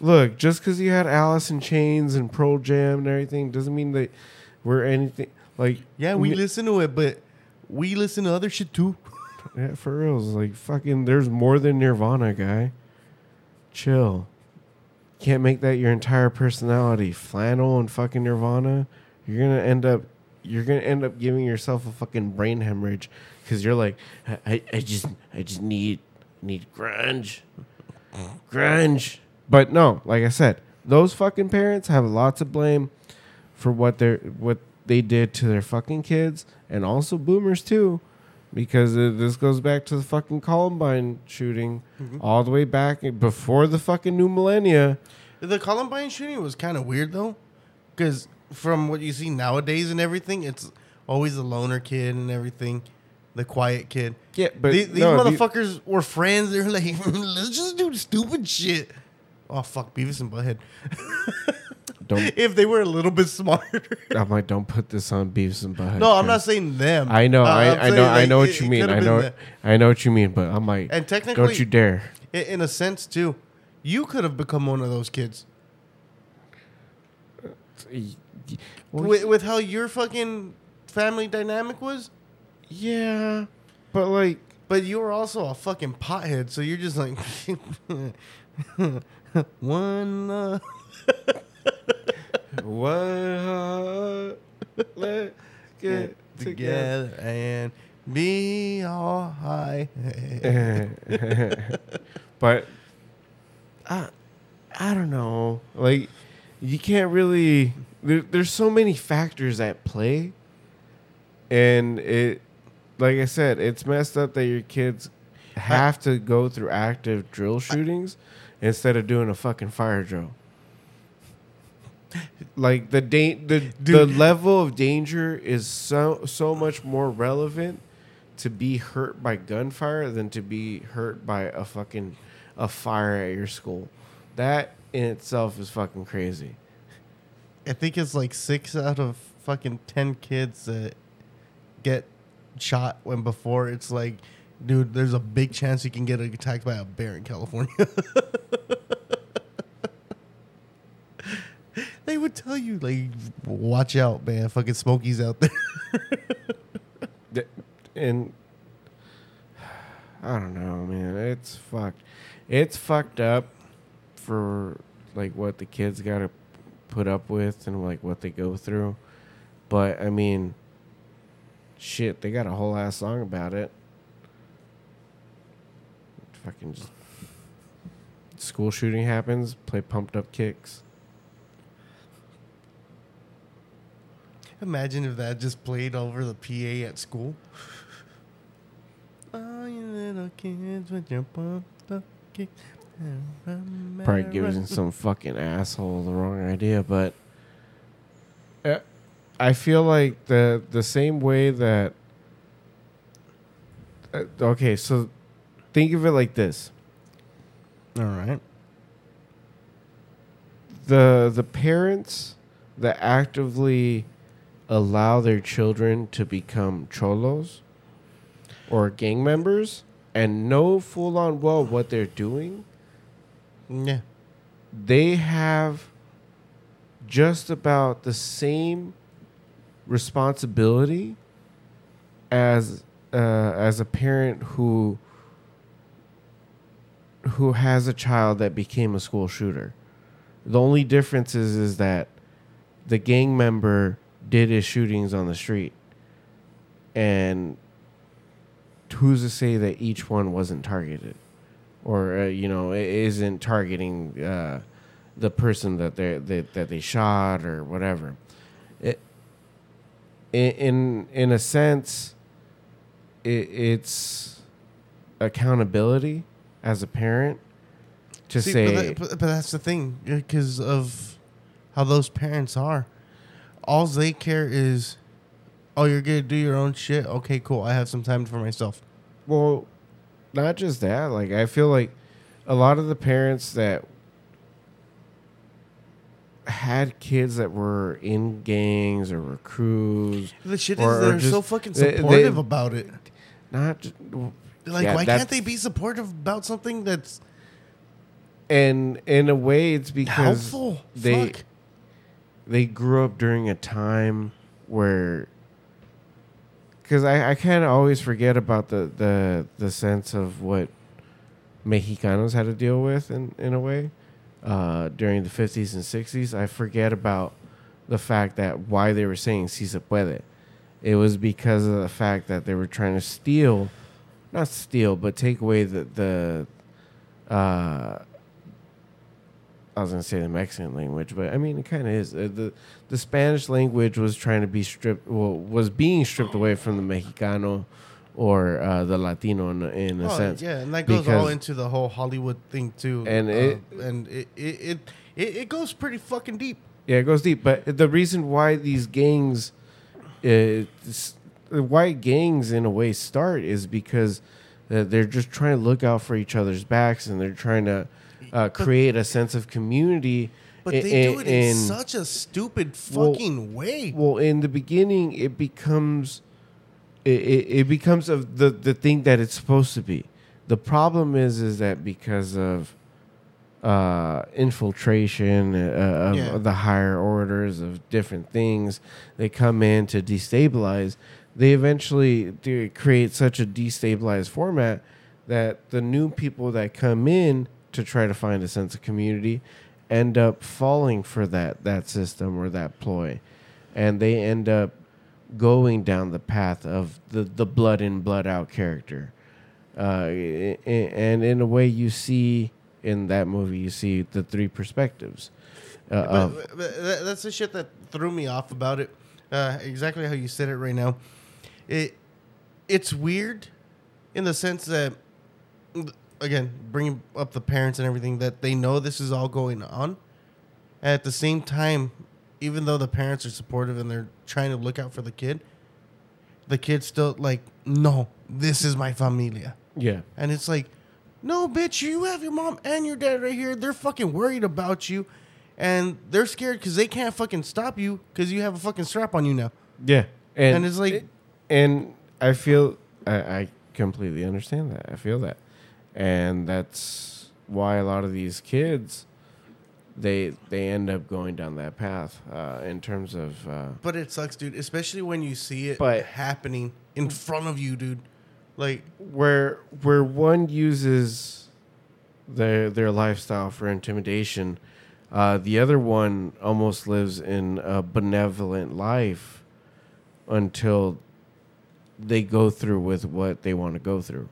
look, just because you had Alice in Chains and Pearl Jam and everything doesn't mean that we're anything. Like, yeah, we n- listen to it, but we listen to other shit too. Yeah, for real, like fucking. There's more than Nirvana, guy. Chill. Can't make that your entire personality. Flannel and fucking Nirvana. You're gonna end up. You're gonna end up giving yourself a fucking brain hemorrhage. Cause you're like, I, I, I just, I just need, need grunge, grunge. But no, like I said, those fucking parents have lots of blame for what they what they did to their fucking kids, and also boomers too, because this goes back to the fucking Columbine shooting, mm-hmm. all the way back before the fucking new millennia. The Columbine shooting was kind of weird though, because from what you see nowadays and everything, it's always the loner kid and everything. The quiet kid. Yeah, but these, these no, motherfuckers these, were friends. They were like, let's just do stupid shit. Oh, fuck, Beavis and Butthead. Don't, if they were a little bit smarter. I'm like, don't put this on Beavis and Butthead. No, I'm not saying them. I know, uh, I, I know, like, I know what it, you mean. I know, I know what you mean. But I'm like, and technically, don't you dare. In a sense, too, you could have become one of those kids. With, with how your fucking family dynamic was. Yeah, but like, but you were also a fucking pothead, so you're just like one, uh, one, uh, let's get, get together, together and be all high. But I, I don't know. Like, you can't really. There, there's so many factors at play, and it. Like I said, it's messed up that your kids have to go through active drill shootings instead of doing a fucking fire drill. Like the da- the the level of danger is so so much more relevant to be hurt by gunfire than to be hurt by a fucking a fire at your school. That in itself is fucking crazy. I think it's like six out of fucking ten kids that get shot when before it's like, dude, there's a big chance you can get attacked by a bear in California. They would tell you, like, watch out, man. Fucking Smokey's out there. And I don't know, man. It's fucked. It's fucked up for, like, what the kids got to put up with and, like, what they go through. But, I mean... Shit, they got a whole ass song about it. Fucking just school shooting happens, play Pumped Up Kicks. Imagine if that just played over the P A at school. Oh, you little kids with your pumped up kicks. Probably giving some fucking asshole the wrong idea, but. Uh, I feel like the the same way that... Uh, okay, so think of it like this. All right. The the parents that actively allow their children to become cholos or gang members and know full on well what they're doing, yeah, they have just about the same... responsibility as uh, as a parent who who has a child that became a school shooter. The only difference is is that the gang member did his shootings on the street, and who's to say that each one wasn't targeted, or uh, you know, isn't targeting uh, the person that they that that they shot or whatever. It, In in a sense, it, it's accountability as a parent to See, say... But, that, but, but that's the thing, because of how those parents are. All they care is, oh, you're going to do your own shit? Okay, cool. I have some time for myself. Well, not just that. Like, I feel like a lot of the parents that had kids that were in gangs or were crews. The shit is they're so fucking supportive they, they, about it. Not just, like, yeah, why can't they be supportive about something that's... And in a way, it's because helpful. they Fuck. they grew up during a time where... Because I, I kind of always forget about the, the, the sense of what Mexicanos had to deal with in, in a way. Uh, during the fifties and sixties, I forget about the fact that why they were saying "si se puede." It was because of the fact that they were trying to steal, not steal, but take away the the. Uh, I was gonna say the Mexican language, but I mean it kind of is. Uh, the The Spanish language was trying to be stripped, well, was being stripped away from the Mexicano. Or uh, the Latino in, in a oh, sense, yeah, and that goes all into the whole Hollywood thing too, and uh, it and it it, it it goes pretty fucking deep. Yeah, it goes deep. But the reason why these gangs, it's, why gangs in a way start is because uh, they're just trying to look out for each other's backs, and they're trying to uh, create but, a sense of community. But in, they do it in, in such a stupid fucking well, way. Well, in the beginning, it becomes. It, it, it becomes of the, the thing that it's supposed to be. The problem is is that because of uh, infiltration uh, of yeah. the higher orders of different things, they come in to destabilize. They eventually do create such a destabilized format that the new people that come in to try to find a sense of community end up falling for that that system or that ploy, and they end up going down the path of the, the blood in, blood out character. Uh, and in a way, you see in that movie, you see the three perspectives. Uh, but, of, but that's the shit that threw me off about it. Uh, exactly how you said it right now. It It's weird in the sense that, again, bringing up the parents and everything, that they know this is all going on. At the same time, even though the parents are supportive and they're trying to look out for the kid, the kid's still like, no, this is my familia. Yeah. And it's like, no, bitch, you have your mom and your dad right here. They're fucking worried about you. And they're scared because they can't fucking stop you because you have a fucking strap on you now. Yeah. And, and it's like... It, and I feel... I, I completely understand that. I feel that. And that's why a lot of these kids... They they end up going down that path uh, in terms of... Uh, but it sucks, dude, especially when you see it but happening in front of you, dude. Like where where one uses their, their lifestyle for intimidation, uh, the other one almost lives in a benevolent life until they go through with what they want to go through.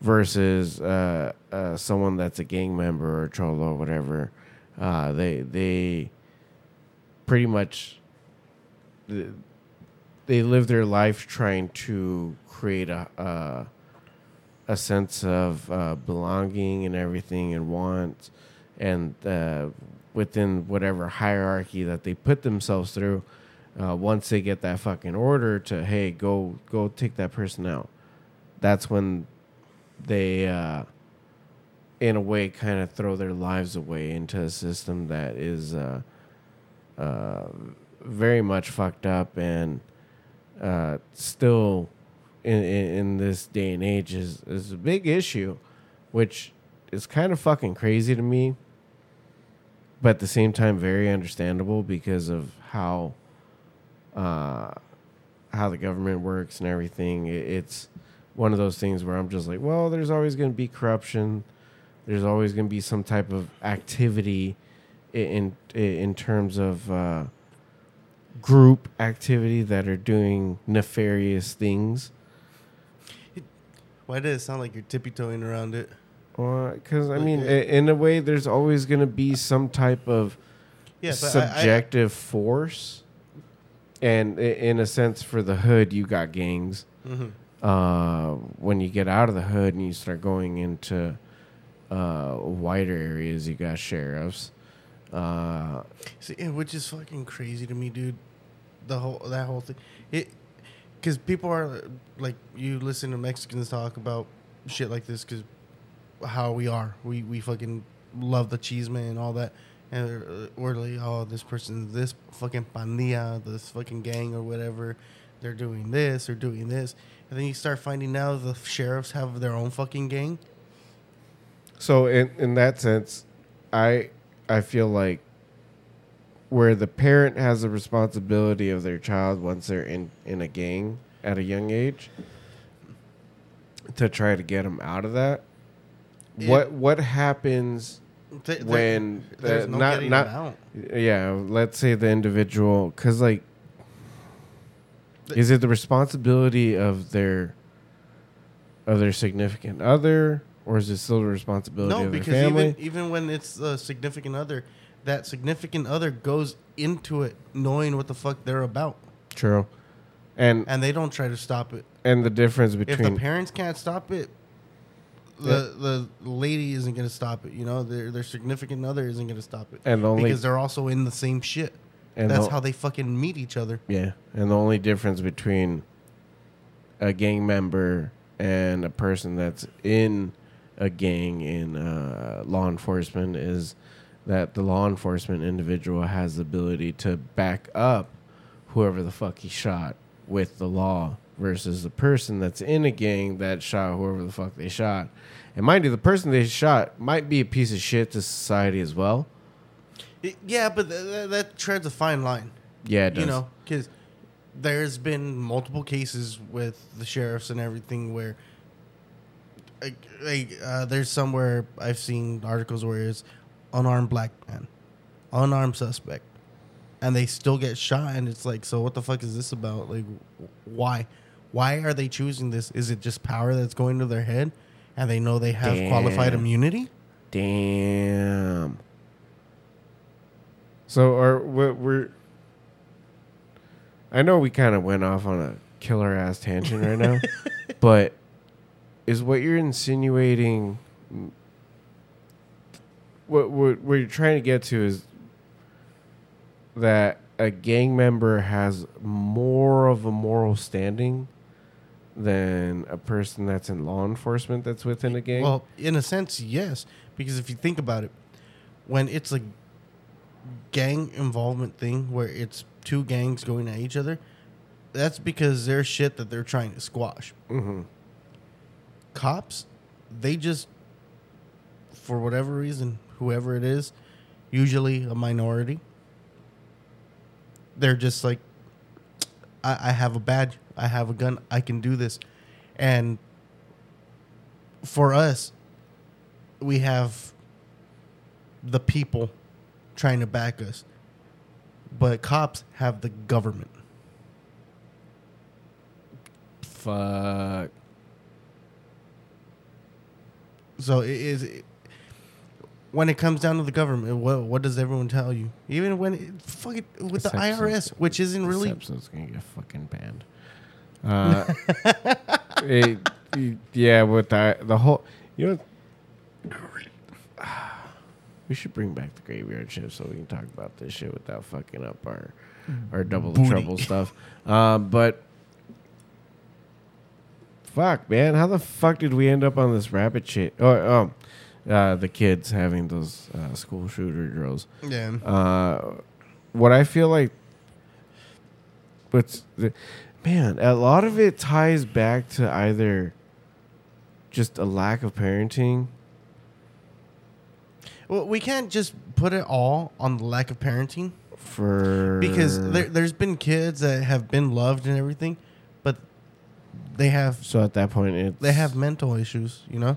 Versus uh, uh, someone that's a gang member or a cholo or whatever, uh, they they pretty much they live their life trying to create a uh, a sense of uh, belonging and everything and want, and uh, within whatever hierarchy that they put themselves through, uh, once they get that fucking order to hey go go take that person out, that's when they, uh, in a way, kind of throw their lives away into a system that is uh, uh, very much fucked up and uh, still, in, in, in this day and age, is, is a big issue, which is kind of fucking crazy to me, but at the same time, very understandable because of how uh, how the government works and everything. It, it's... one of those things where I'm just like, well, there's always going to be corruption. There's always going to be some type of activity in in, in terms of uh, group activity that are doing nefarious things. It, why does it sound like you're tippy-toeing around it? Because, uh, I like mean, it, in a way, there's always going to be some type of yeah, subjective I, I, force. And in a sense, for the hood, you got gangs. Mm-hmm. Uh, when you get out of the hood and you start going into uh, wider areas, you got sheriffs. Uh, See, yeah, which is fucking crazy to me, dude. The whole that whole thing, it because people are like, you listen to Mexicans talk about shit like this because how we are, we we fucking love the cheeseman and all that, and we're like, oh, this person, this fucking pandilla, this fucking gang or whatever, they're doing this, they're doing this, and then you start finding now the sheriffs have their own fucking gang. So in in that sense, I. I feel like where the parent has the responsibility of their child once they're in, in a gang at a young age to try to get them out of that. It, what what happens th- when th- uh, no not not out. Yeah? Let's say the individual, because like, the, is it the responsibility of their of their significant other? Or is it still the responsibility no, of the family? No, because even when it's a significant other, that significant other goes into it knowing what the fuck they're about. True. And and they don't try to stop it. And the difference between... If the parents can't stop it, the yeah. the lady isn't going to stop it. You know, their, their significant other isn't going to stop it. And only, because they're also in the same shit. And That's the, how they fucking meet each other. Yeah. And the only difference between a gang member and a person that's in... a gang in uh, law enforcement is that the law enforcement individual has the ability to back up whoever the fuck he shot with the law versus the person that's in a gang that shot whoever the fuck they shot. And mind you, the person they shot might be a piece of shit to society as well. It, yeah, but th- th- that treads a fine line. Yeah, it does. You know, because there's been multiple cases with the sheriffs and everything where... Like, uh, there's somewhere I've seen articles where it's unarmed black man, unarmed suspect, and they still get shot. And it's like, so what the fuck is this about? Like, why? Why are they choosing this? Is it just power that's going to their head and they know they have Damn. qualified immunity? Damn. So are we're, we're I know we kind of went off on a killer ass tangent right now, but is what you're insinuating, what, what what you're trying to get to is that a gang member has more of a moral standing than a person that's in law enforcement that's within a gang? Well, in a sense, yes. Because if you think about it, when it's a gang involvement thing where it's two gangs going at each other, that's because there's shit that they're trying to squash. Mm-hmm. Cops, they just, for whatever reason, whoever it is, usually a minority, they're just like, I, I have a badge, I have a gun, I can do this. And for us, we have the people trying to back us, but cops have the government. Fuck. So it is it, when it comes down to the government, what, what does everyone tell you? Even when it, fuck it, with this the I R S, which isn't really. This episode's gonna get fucking banned. Uh, it, it, yeah, with the the whole, you know, we should bring back the graveyard shift so we can talk about this shit without fucking up our our double the trouble stuff. Uh, but. Fuck, man. How the fuck did we end up on this rabbit shit? Oh, um, uh, the kids having those uh, school shooter drills. Yeah. Uh, what I feel like... What's the, man, a lot of it ties back to either just a lack of parenting. Well, we can't just put it all on the lack of parenting. For... Because there, there's been kids that have been loved and everything. They have so at that point it's they have mental issues, you know,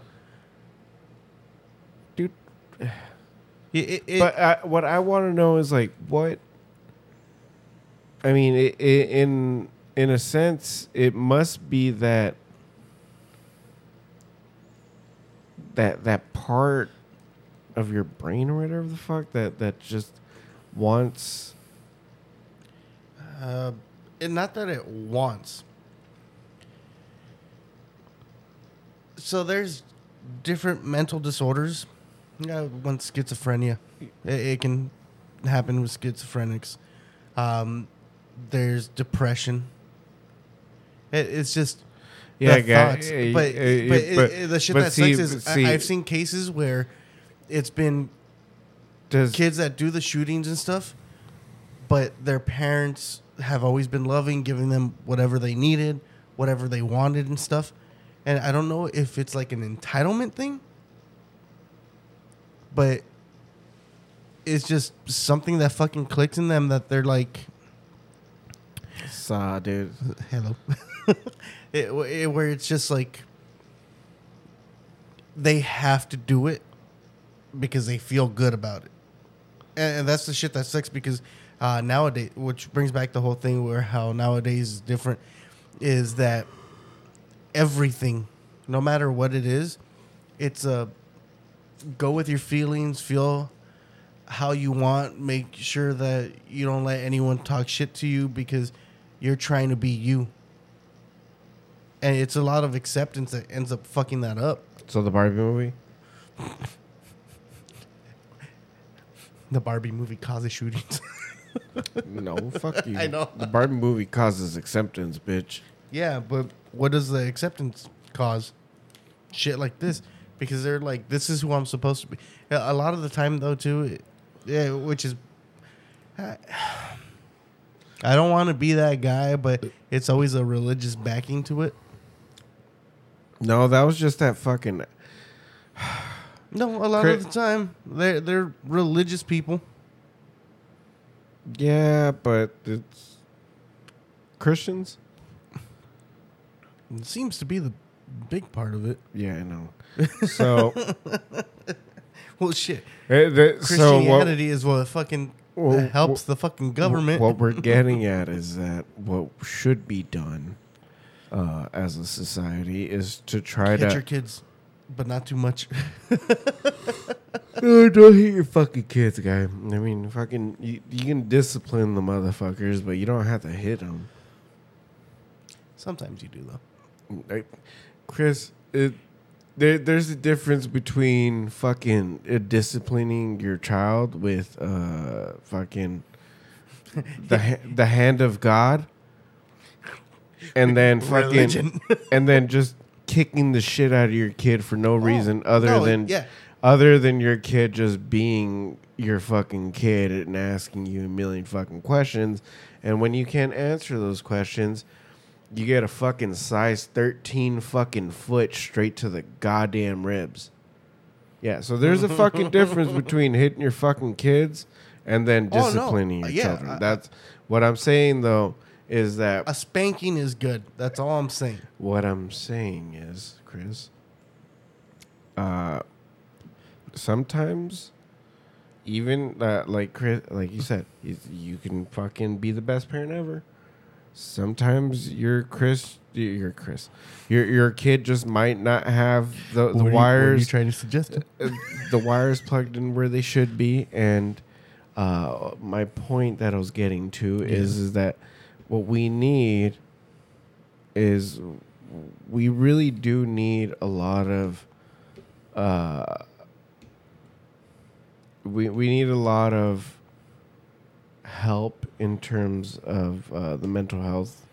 dude. It, it, but I, what I want to know is like what. I mean, it, it, in in a sense, it must be that that that part of your brain or whatever the fuck that that just wants. Uh, and not that it wants. So there's different mental disorders. I want schizophrenia. It, it can happen with schizophrenics. Um, there's depression. It, it's just yeah, the guy, thoughts. Yeah, but, yeah, but, yeah, but, it, but the shit but that see, sucks is see, I, I've seen cases where it's been does, kids that do the shootings and stuff, but their parents have always been loving, giving them whatever they needed, whatever they wanted and stuff. And I don't know if it's like an entitlement thing, but it's just something that fucking clicks in them that they're like, "Saw, dude, hello." it, it, where it's just like they have to do it because they feel good about it, and, and that's the shit that sucks. Because uh, nowadays, which brings back the whole thing where how nowadays is different, is that everything, no matter what it is, it's a go with your feelings, feel how you want, make sure that you don't let anyone talk shit to you because you're trying to be you. And it's a lot of acceptance that ends up fucking that up. So the Barbie movie? The Barbie movie causes shootings. No, fuck you. I know. The Barbie movie causes acceptance, bitch. Yeah, but what does the acceptance cause? Shit like this. Because they're like, this is who I'm supposed to be. A lot of the time, though, too, it, yeah, which is... I, I don't want to be that guy, but it's always a religious backing to it. No, that was just that fucking... No, a lot Chris, of the time, they're, they're religious people. Yeah, but it's... Christians? It seems to be the big part of it. Yeah, I know. So, well, shit. It, it, Christianity so what, is what fucking well, helps what, the fucking government. What we're getting at is that what should be done uh, as a society is to try Catch to... your kids, but not too much. No, don't hit your fucking kids, guy. I mean, fucking, you, you can discipline the motherfuckers, but you don't have to hit them. Sometimes you do, though. Chris, it, there, there's a difference between fucking uh, disciplining your child with uh, fucking the ha- the hand of God, and then fucking and then just kicking the shit out of your kid for no reason oh, other no, than yeah. other than your kid just being your fucking kid and asking you a million fucking questions, and when you can't answer those questions, you get a fucking size thirteen fucking foot straight to the goddamn ribs. Yeah, so there's a fucking difference between hitting your fucking kids and then disciplining oh, no. your yeah, children. I, That's what I'm saying, though, is that... A spanking is good. That's all I'm saying. What I'm saying is, Chris, uh, sometimes even, uh, like Chris, like you said, you, you can fucking be the best parent ever. Sometimes your Chris, your Chris, your your kid just might not have the, the what are you, wires. What are you trying to suggest? The wires plugged in where they should be. And uh, my point that I was getting to yeah. is, is that what we need is we really do need a lot of uh, we we need a lot of. help in terms of uh, the mental health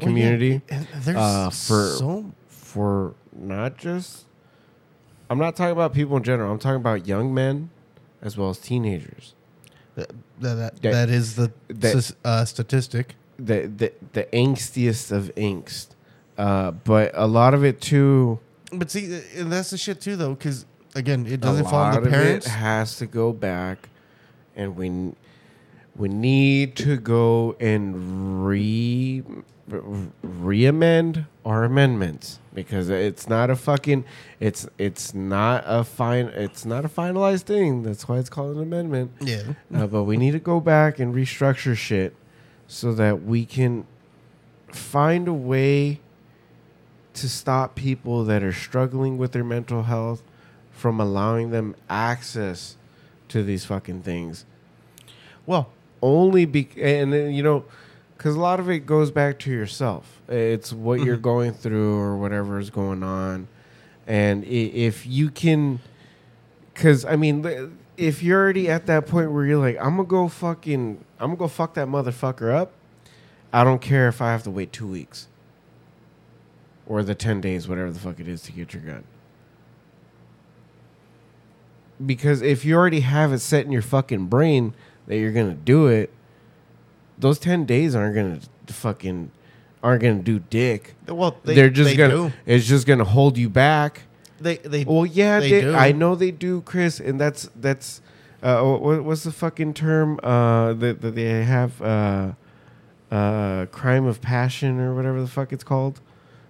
community well, yeah. uh, for so for not just I'm not talking about people in general. I'm talking about young men as well as teenagers. That that, that, that is the that, uh, statistic. The, the the angstiest of angst, uh, but a lot of it too. But see, and that's the shit too, though, because again, it doesn't fall on the parents. It has to go back, and when. We need to go and re, re amend our amendments because it's not a fucking it's it's not a fine it's not a finalized thing. That's why it's called an amendment. Yeah. Uh, but we need to go back and restructure shit so that we can find a way to stop people that are struggling with their mental health from allowing them access to these fucking things. Well. Only be, and then, you know, because a lot of it goes back to yourself. It's what mm-hmm. you're going through or whatever is going on. And if you can, because I mean, if you're already at that point where you're like, I'm gonna go fucking, I'm gonna go fuck that motherfucker up, I don't care if I have to wait two weeks or the ten days, whatever the fuck it is to get your gun. Because if you already have it set in your fucking brain that you're gonna do it, those ten days aren't gonna fucking. Aren't gonna do dick. Well, they, they're just they gonna. Do. It's just gonna hold you back. They they. Well, yeah, they they, do. I know they do, Chris, and that's that's. Uh, what, what's the fucking term uh, that that they have? Uh, uh, crime of passion or whatever the fuck it's called.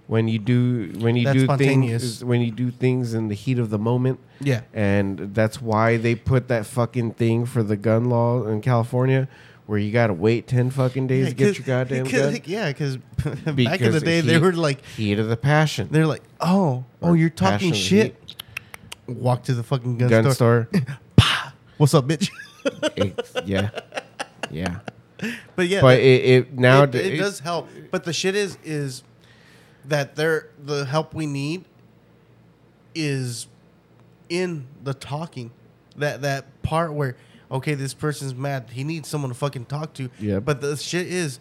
When you do when you that's do things when you do things in the heat of the moment. Yeah. And that's why they put that fucking thing for the gun law in California. Where you gotta wait ten fucking days yeah, to get your goddamn gun? Yeah, cause back because in the day heat, they were like heat of the passion. They're like, oh, or oh, you're talking shit. Walk to the fucking gun, gun store. store. What's up, bitch? it, yeah, yeah. But yeah, but it, it now it, it, it does help. But the shit is is that they're the help we need is in the talking. That that part where. Okay, this person's mad. He needs someone to fucking talk to. Yeah. But the shit is,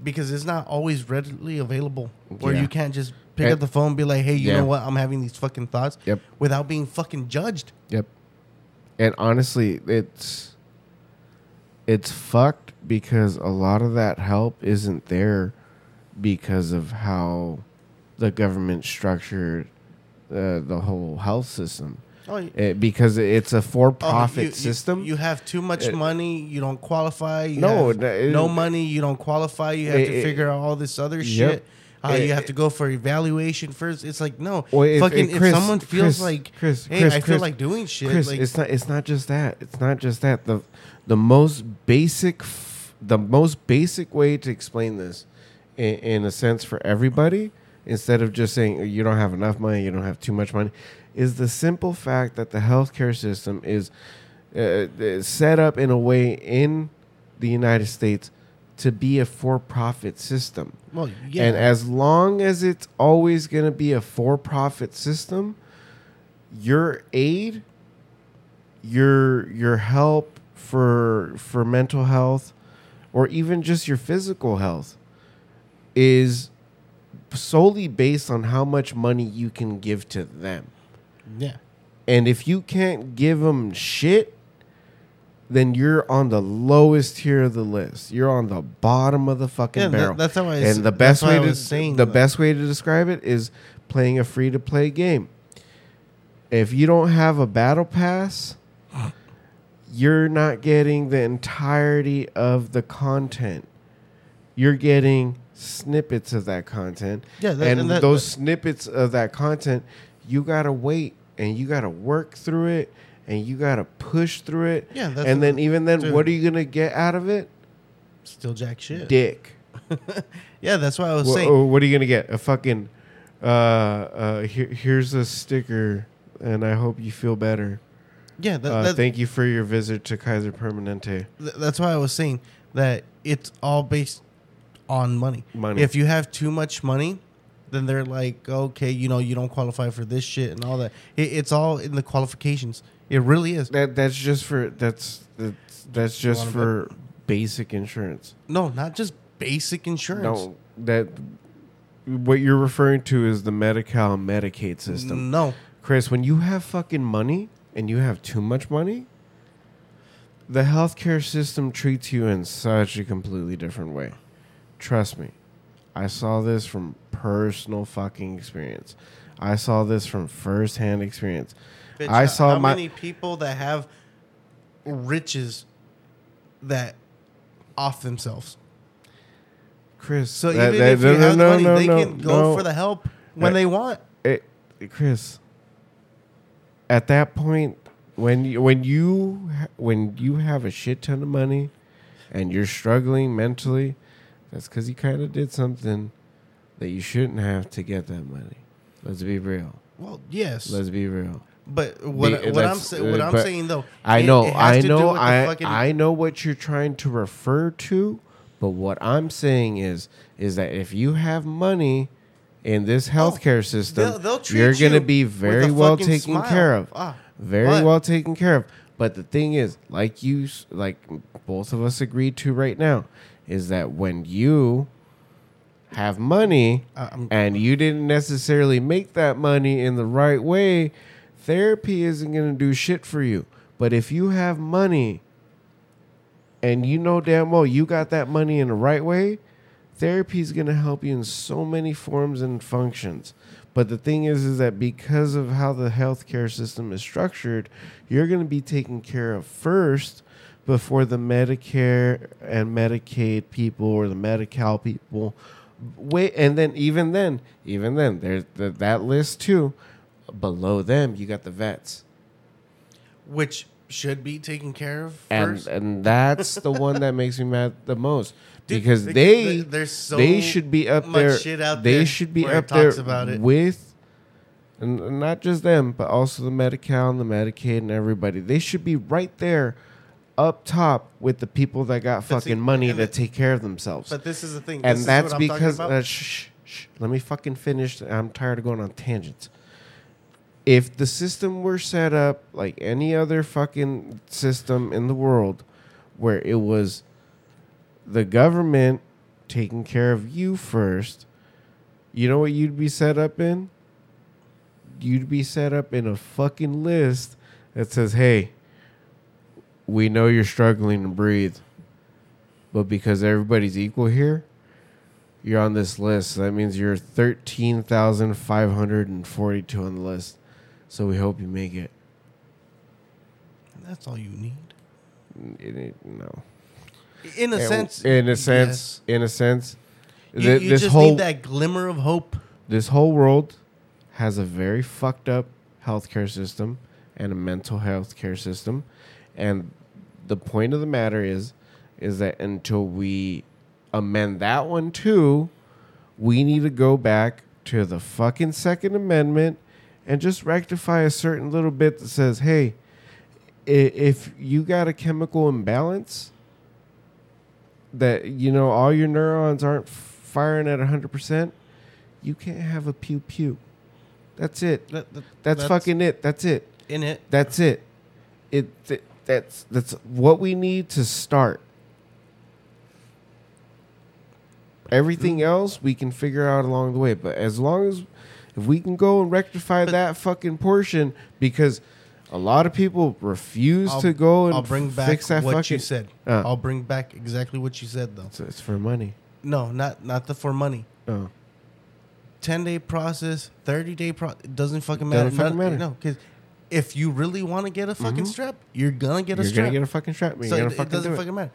because it's not always readily available, where yeah. you can't just pick and up the phone and be like, hey, you yeah. know what? I'm having these fucking thoughts yep. without being fucking judged. Yep. And honestly, it's it's fucked because a lot of that help isn't there because of how the government structured uh, the whole health system. Oh, it, because it's a for-profit oh, you, system. You, you have too much it, money. You don't qualify. You no, it, no money. You don't qualify. You have it, to figure it, out all this other yep. shit. Uh, it, you have to go for evaluation first. It's like no, well, fucking. If, if, Chris, if someone feels Chris, like, Chris, hey, Chris, I feel Chris, like doing shit. Chris, like, it's not. It's not just that. It's not just that. the The most basic, f- the most basic way to explain this, in, in a sense, for everybody, instead of just saying you don't have enough money, you don't have too much money. Is the simple fact that the healthcare system is uh, set up in a way in the United States to be a for-profit system. Well, yeah. And as long as it's always going to be a for-profit system, your aid, your your help for for mental health, or even just your physical health, is solely based on how much money you can give to them. Yeah. And if you can't give them shit, then you're on the lowest tier of the list. You're on the bottom of the fucking yeah, barrel. That, that's how I And the best way to saying, the though. best way to describe it is playing a free to play game. If you don't have a battle pass, you're not getting the entirety of the content. You're getting snippets of that content. Yeah, that, and, and that, those that, snippets of that content you got to wait, and you got to work through it, and you got to push through it. Yeah, that's and then even then, dude, what are you going to get out of it? Still jack shit. Dick. Yeah, that's what I was well, saying. What are you going to get? A fucking, uh, uh, here, here's a sticker, and I hope you feel better. Yeah. That, uh, that, thank you for your visit to Kaiser Permanente. Th- that's why I was saying that it's all based on money. Money. If you have too much money, then they're like, okay, you know, you don't qualify for this shit and all that. It, it's all in the qualifications. It really is. That that's just for that's that's, that's just for bit. basic insurance. No, not just basic insurance. No, that what you're referring to is the Medi-Cal and Medicaid system. No, Chris, when you have fucking money and you have too much money, the healthcare system treats you in such a completely different way. Trust me. I saw this from personal fucking experience. I saw this from firsthand experience. Bitch, I saw how my many people that have riches that off themselves. Chris, so that, even that, if that, you no, have no, money, no, they no, can go no. for the help when that, they want. It, Chris, at that point, when you, when you when you have a shit ton of money and you're struggling mentally. That's because you kind of did something that you shouldn't have to get that money. Let's be real. Well, yes. Let's be real. But what, be, what I'm sa- what I'm saying though, I know, it, it I know, I fucking- I know what you're trying to refer to. But what I'm saying is, is that if you have money in this healthcare oh, system, they'll, they'll treat you're going to you be very well taken smile. care of. Ah, very but, well taken care of. But the thing is, like you, like both of us agreed to right now, is that when you have money uh, and you didn't necessarily make that money in the right way, therapy isn't going to do shit for you. But if you have money and you know damn well you got that money in the right way, therapy is going to help you in so many forms and functions. But the thing is, is that because of how the healthcare system is structured, you're going to be taken care of first before the Medicare and Medicaid people or the Medi-Cal people. Wait, and then even then, even then, there's the, that list too. Below them, you got the vets, which should be taken care of first. And, and that's the one that makes me mad the most. Dude, because they they, so they should be up there. Shit out they there should be up there with, and not just them, but also the Medi-Cal and the Medicaid and everybody. They should be right there, up top with the people that got but fucking see, money to take care of themselves. But this is the thing, and this that's is because uh, shh, shh, let me fucking finish. I'm tired of going on tangents. If the system were set up like any other fucking system in the world, where it was the government taking care of you first, you know what you'd be set up in? You'd be set up in a fucking list that says, hey, we know you're struggling to breathe, but because everybody's equal here, you're on this list. So that means you're thirteen thousand five hundred forty-two on the list. So we hope you make it. And that's all you need. It, it, no. In a and, sense. In a sense. Yes. In a sense. You, th- you this just whole, need that glimmer of hope. This whole world has a very fucked up healthcare system and a mental health care system. And the point of the matter is, is that until we amend that one too, we need to go back to the fucking Second Amendment and just rectify a certain little bit that says, hey, if you got a chemical imbalance, that, you know, all your neurons aren't firing at one hundred percent, you can't have a pew-pew. That's it. That, that, that's, that's fucking it. That's it. In it. That's it. It th- that's that's what we need to start. Everything else we can figure out along the way, but as long as if we can go and rectify but that fucking portion, because a lot of people refuse I'll, to go and I'll bring back fix that what fucking, you said. Uh, I'll bring back exactly what you said, though. So it's for money. No, not not the for money. Oh. ten-day process, thirty-day process. It doesn't fucking matter. Doesn't fucking matter. No, because if you really want to get a fucking mm-hmm. strap, you're going to get a you're strap. You're going to get a fucking strap. You're so gonna it, fucking it doesn't do fucking it. matter.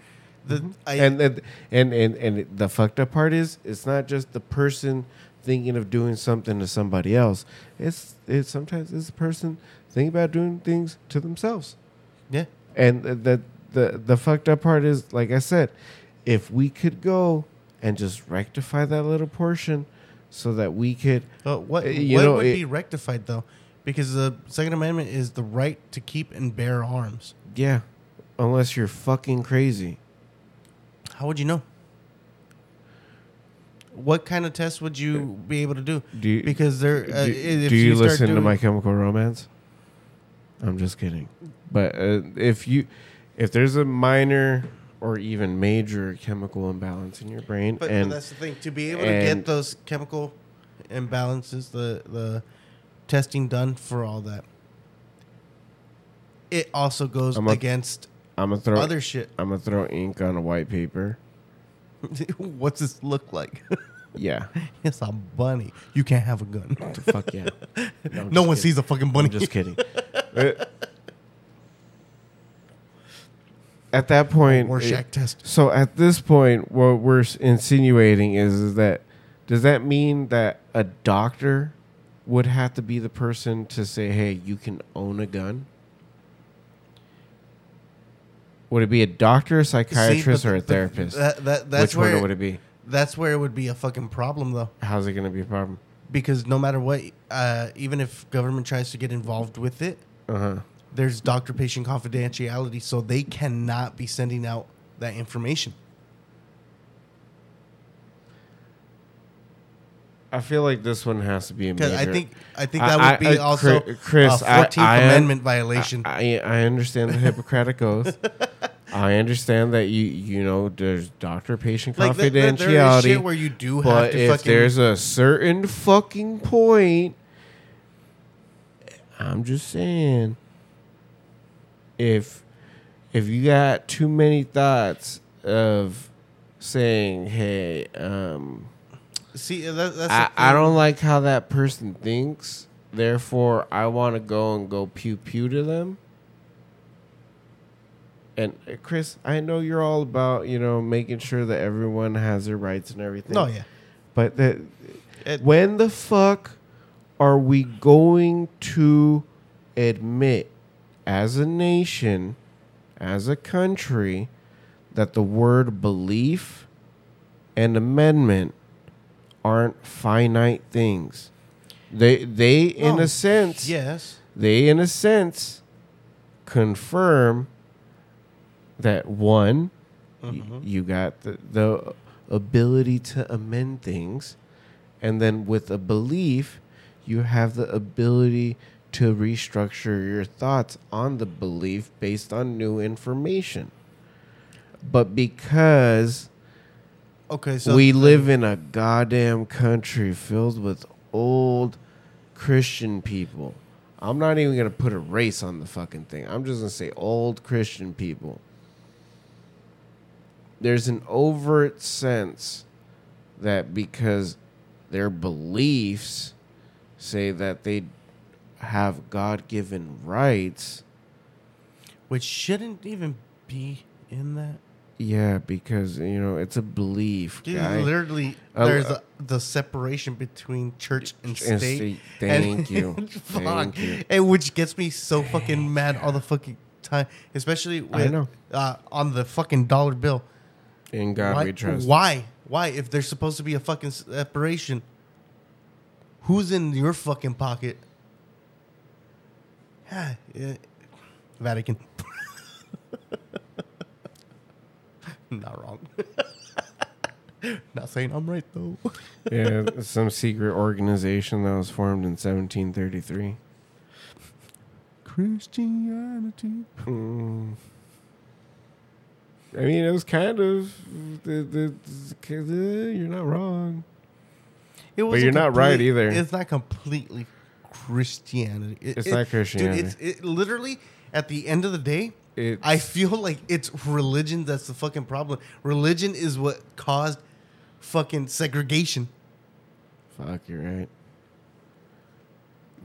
The, mm-hmm. I, and, and, and, and, and the fucked up part is, it's not just the person thinking of doing something to somebody else. It's it sometimes it's the person thinking about doing things to themselves. Yeah. And the, the, the fucked up part is, like I said, if we could go and just rectify that little portion so that we could... Uh, what you what know, would it, be rectified, though? Because the Second Amendment is the right to keep and bear arms. Yeah. Unless you're fucking crazy. How would you know? What kind of test would you be able to do? Do you, because there, uh, do, if do you, you start listen doing to My Chemical Romance? I'm just kidding. But uh, if you, if there's a minor or even major chemical imbalance in your brain, but and, no, that's the thing, to be able to get those chemical imbalances, the the testing done for all that, it also goes I'm a, against I'm a throw, other shit. I'm gonna throw ink on a white paper. What's this look like? Yeah. It's a bunny. You can't have a gun. What the fuck, yeah. No, no one kidding. sees a fucking bunny. I'm just kidding. At that point... Rorschach test. So at this point, what we're insinuating is, is that... Does that mean that a doctor would have to be the person to say, hey, you can own a gun? Would it be a doctor, a psychiatrist, See, the, or a therapist? That, that, that's Which where, one would it be? That's where it would be a fucking problem, though. How's it going to be a problem? Because no matter what, uh, even if government tries to get involved with it, uh-huh. there's doctor-patient confidentiality, so they cannot be sending out that information. I feel like this one has to be a major. I think I think that I, would be I, also Chris, a fourteenth I, I, Amendment I, violation. I, I understand the Hippocratic Oath. I understand that you you know there's doctor patient like confidentiality. The, the, there is shit where you do have but to if fucking there's a certain fucking point, I'm just saying, if if you got too many thoughts of saying, hey, um, see, that, that's I, I don't like how that person thinks, therefore I want to go and go pew pew to them. And Chris, I know you're all about, you know, making sure that everyone has their rights and everything. Oh, yeah. But that, it, when the fuck are we going to admit as a nation, as a country, that the word belief and amendment aren't finite things? They, they well, in a sense, yes, they, in a sense, confirm that one, mm-hmm. y- you got the, the ability to amend things, and then with a belief, you have the ability to restructure your thoughts on the belief based on new information. But because okay, so we live in a goddamn country filled with old Christian people. I'm not even going to put a race on the fucking thing. I'm just going to say old Christian people. There's an overt sense that because their beliefs say that they have God-given rights, which shouldn't even be in that. Yeah, because, you know, it's a belief. Dude, guy. Literally, uh, there's uh, a, the separation between church and, and state. state. Thank and, you. Fuck. Thank you. And which gets me so Thank fucking mad all the fucking time, especially with, I know. Uh, on the fucking dollar bill. In God why, we trust. Why? Why? If there's supposed to be a fucking separation, who's in your fucking pocket? Yeah, yeah. Vatican. Not wrong. Not saying I'm right, though. Yeah, some secret organization that was formed in seventeen thirty-three. Christianity. Mm. I mean, it was kind of... The, the, you're not wrong. It was but you're complete, not right either. It's not completely Christianity. It, it's it, not Christianity. Dude, it's, it literally, at the end of the day... It's, I feel like it's religion that's the fucking problem. Religion is what caused fucking segregation. Fuck, you're right.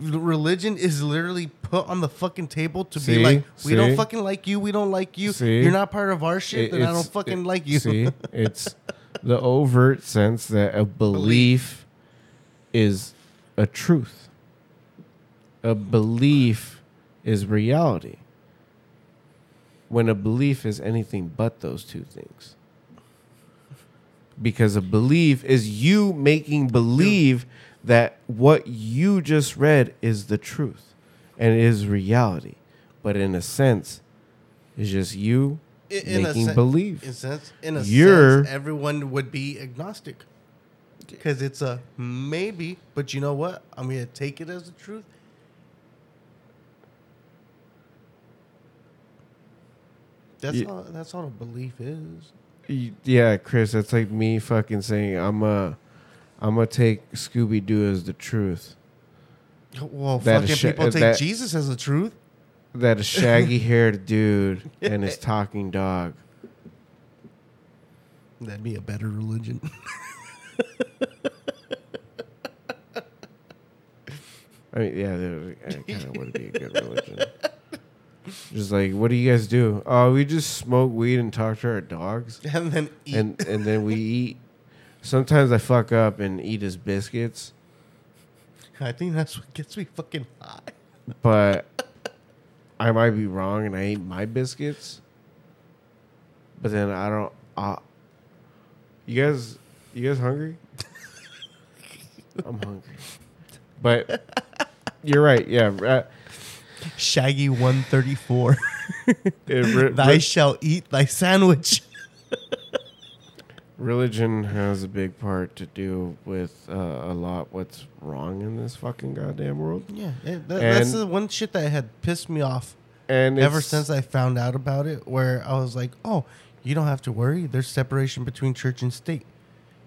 Religion is literally put on the fucking table to see? be like, we see? don't fucking like you, we don't like you, see? you're not part of our shit, it, then I don't fucking it, like you. See, it's the overt sense that a belief is a truth. A belief is reality. When a belief is anything but those two things. Because a belief is you making believe that what you just read is the truth and is reality. But in a sense, it's just you in, making in a believe. In a sense, in a You're, sense, everyone would be agnostic. Because it's a maybe, but you know what? I'm going to take it as the truth. That's yeah. all. That's all a belief is. Yeah, Chris. That's like me fucking saying I'm a, I'm gonna take Scooby-Doo as the truth. Well, that fucking sha- people take that, Jesus as the truth. That a shaggy-haired dude and his talking dog. That'd be a better religion. I mean, yeah, that kind of would be a good religion. Just like, what do you guys do? Oh, uh, we just smoke weed and talk to our dogs. And then eat. And, and then we eat. Sometimes I fuck up and eat his biscuits. I think that's what gets me fucking high. But I might be wrong and I ate my biscuits. But then I don't... Uh, you guys you guys hungry? I'm hungry. But you're right, yeah. Uh, Shaggy one thirty-four. It, r- Thou r- shall eat thy sandwich. Religion has a big part to do with uh, a lot what's wrong in this fucking goddamn world. Yeah, it, that, that's the one shit that had pissed me off. And ever since I found out about it, where I was like, oh, you don't have to worry. There's separation between church and state.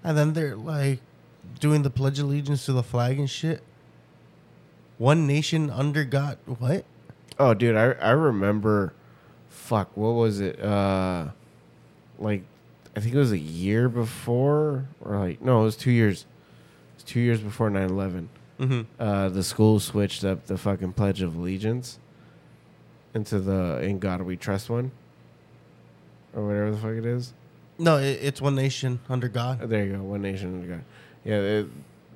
And then they're like doing the Pledge of Allegiance to the flag and shit. One nation under God. What? Oh, dude, I, I remember. Fuck, what was it? Uh, like, I think it was a year before, or like, no, it was two years. It was two years before nine eleven. Mm-hmm. Uh, the school switched up the fucking Pledge of Allegiance into the In God We Trust one. Or whatever the fuck it is. No, it, it's One Nation Under God. Oh, there you go, One Nation Under God. Yeah, they,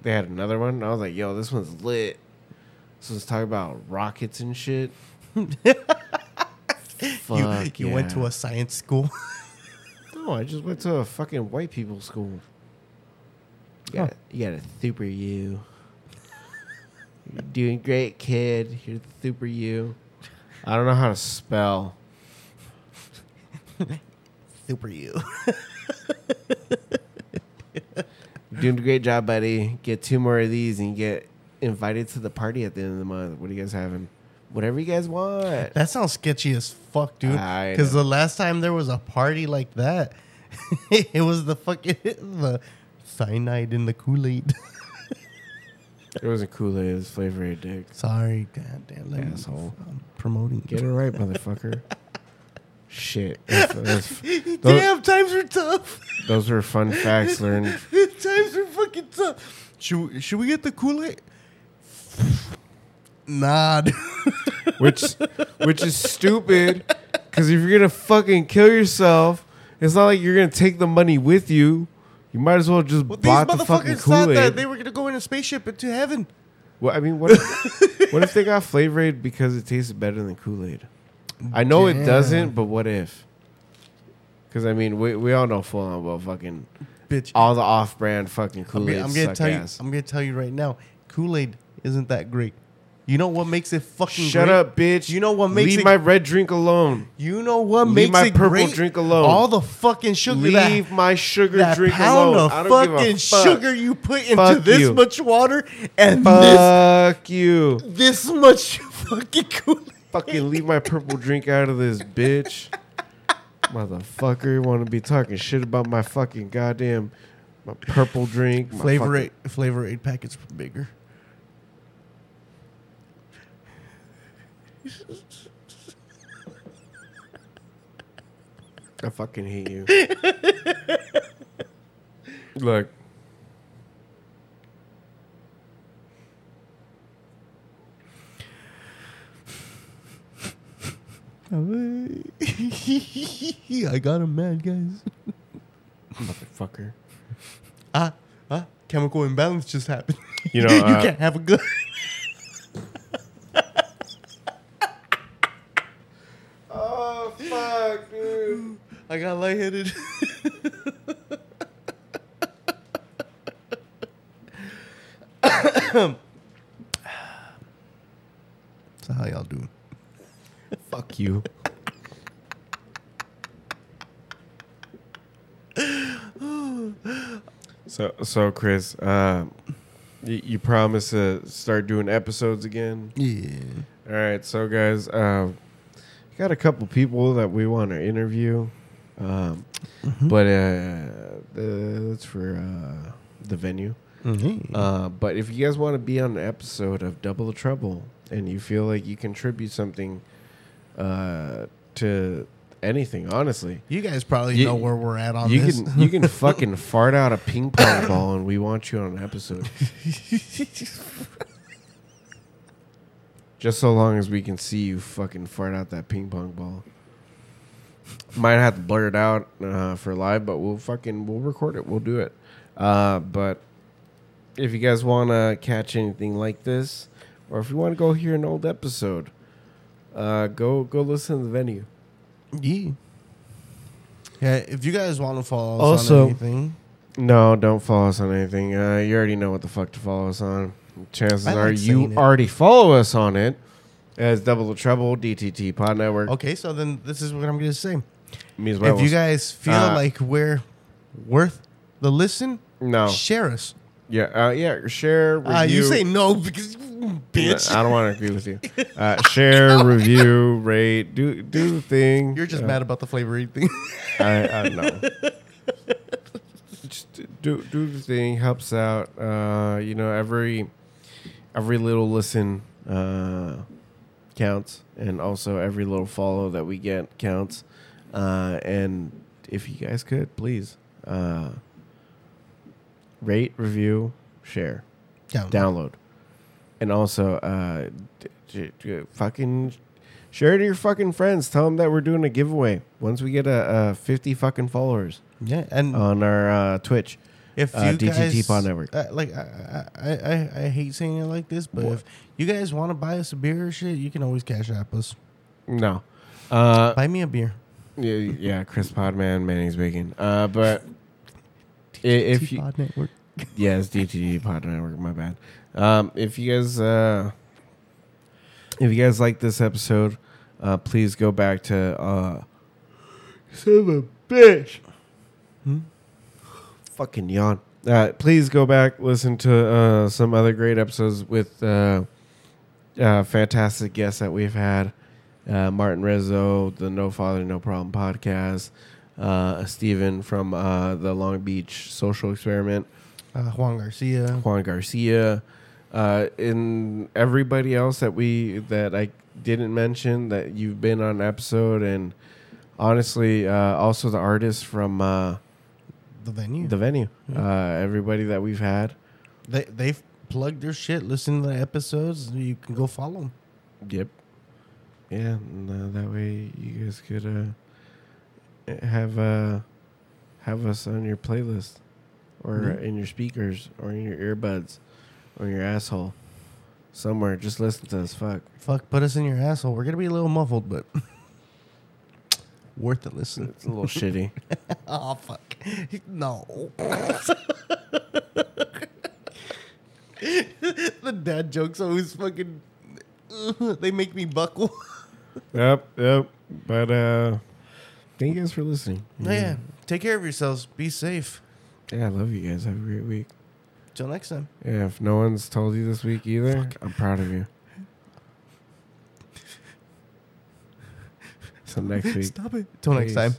they had another one. I was like, yo, this one's lit. This one's talking about rockets and shit. Fuck You, you yeah. went to a science school? No, I just went to a fucking white people school. You got, huh. you got a super you. You're doing great, kid. You're the super you. I don't know how to spell. Super you. Doing a great job, buddy. Get two more of these and you get invited to the party at the end of the month. What are you guys having? Whatever you guys want. That sounds sketchy as fuck, dude. Because the last time there was a party like that, it was the fucking the cyanide in the Kool-Aid. It wasn't Kool-Aid. It was Flavor Aid, dick. Sorry, goddamn asshole. I'm promoting. Get it right, motherfucker. Shit. That's, that's, those, damn, times were tough. Those were fun facts learned. Times were fucking tough. Should, should we get the Kool-Aid? Nah, dude. Which, which is stupid, because if you're going to fucking kill yourself, it's not like you're going to take the money with you. You might as well just well, bought the fucking Kool-Aid. These motherfuckers thought that they were going to go in a spaceship into heaven. Well, I mean, what if, what if they got Flavor Aid because it tasted better than Kool-Aid? I know Damn. It doesn't, but what if? Because, I mean, we we all know full on well fucking bitch all the off-brand fucking Kool-Aid I'm gonna, I'm gonna suck ass. You, I'm going to tell you right now, Kool-Aid isn't that great. You know what makes it fucking Shut great? Shut up, bitch. You know what makes Leave it... Leave my red drink alone. You know what Leave makes it great? Leave my purple drink alone. All the fucking sugar. Leave that, my sugar that drink alone. That pound of I don't fucking fuck. Sugar you put into fuck this you. Much water and fuck this... you. This much fucking Kool-Aid. Fucking leave my purple drink out of this, bitch. Motherfucker. Want to be talking shit about my fucking goddamn my purple drink. My Flavor fucking... Aid, Flavor Aid packets bigger. I fucking hate you. Look. I got him mad, guys. Motherfucker. Ah, ah, chemical imbalance just happened. You know, you uh, can't have a good. Oh fuck, dude! I got lightheaded. So how y'all doing? Fuck you. so, so Chris, uh, you, you promised to start doing episodes again? Yeah. All right, so guys, uh, got a couple people that we want to interview, um, mm-hmm. but uh, uh, that's for uh, the venue. Mm-hmm. Uh, but if you guys want to be on an episode of Double the Trouble and you feel like you contribute something Uh, to anything, honestly. You guys probably you, know where we're at on you this. Can, you can fucking fart out a ping pong ball and we want you on an episode. Just so long as we can see you fucking fart out that ping pong ball. Might have to blur it out uh, for live, but we'll fucking, we'll record it. We'll do it. Uh, but if you guys want to catch anything like this, or if you want to go hear an old episode, Uh, go go listen to the venue. Yeah. Yeah, if you guys want to follow us also, on anything. No, don't follow us on anything. Uh, you already know what the fuck to follow us on. Chances like are you it. Already follow us on it as Double the Trouble, D T T Pod Network. Okay, so then this is what I'm going to say. Means well if you guys feel uh, like we're worth the listen. No. Share us. Yeah, uh, yeah. Share, review. Uh, you say no because bitch. I don't want to agree with you. Uh, share, review, rate. Do do the thing. You're just uh, mad about the Flavor Aid thing. I, I don't know. Just do do the thing. Helps out. Uh, you know, every every little listen uh, counts, and also every little follow that we get counts. Uh, and if you guys could, please. Uh, Rate, review, share, download, download. And also uh, d- d- fucking share to your fucking friends. Tell them that we're doing a giveaway once we get a, a fifty fucking followers. Yeah, and on our uh, Twitch, if uh, you D T T guys, Pod Network. Uh, like I, I, I, I hate saying it like this, but what? If you guys want to buy us a beer or shit, you can always cash app us. No, uh, buy me a beer. Yeah, yeah, Chris Podman, Manny's Bacon. Uh, but. If you, Pod Network. Yeah, it's D T T Pod Network. My bad. Um, if you guys, uh, if you guys like this episode, uh, please go back to uh, son of a bitch. Hmm? Fucking yawn. Uh, please go back, listen to uh, some other great episodes with uh, uh, fantastic guests that we've had. Uh, Martin Rezzo, the No Father No Problem podcast. Uh, Steven from uh, the Long Beach Social Experiment, uh, Juan Garcia, Juan Garcia, uh, and everybody else that we that I didn't mention that you've been on episode, and honestly, uh, also the artists from uh, the venue, the venue, yeah. uh, everybody that we've had, they they've plugged their shit. Listen to the episodes. You can go follow them. Yep. Yeah, and, uh, that way you guys could. Uh, Have uh, have us on your playlist, or mm-hmm. in your speakers, or in your earbuds, or your asshole, somewhere. Just listen to us. Fuck. Fuck. Put us in your asshole. We're gonna be a little muffled, but worth a listen. It's a little shitty. Oh fuck! No. The dad jokes always fucking. They make me buckle. Yep. Yep. But uh. Thank you guys for listening. Yeah. yeah. Take care of yourselves. Be safe. Yeah, I love you guys. Have a great week. Till next time. Yeah, if no one's told you this week either, Fuck. I'm proud of you. Till next week. Stop it. Till next time.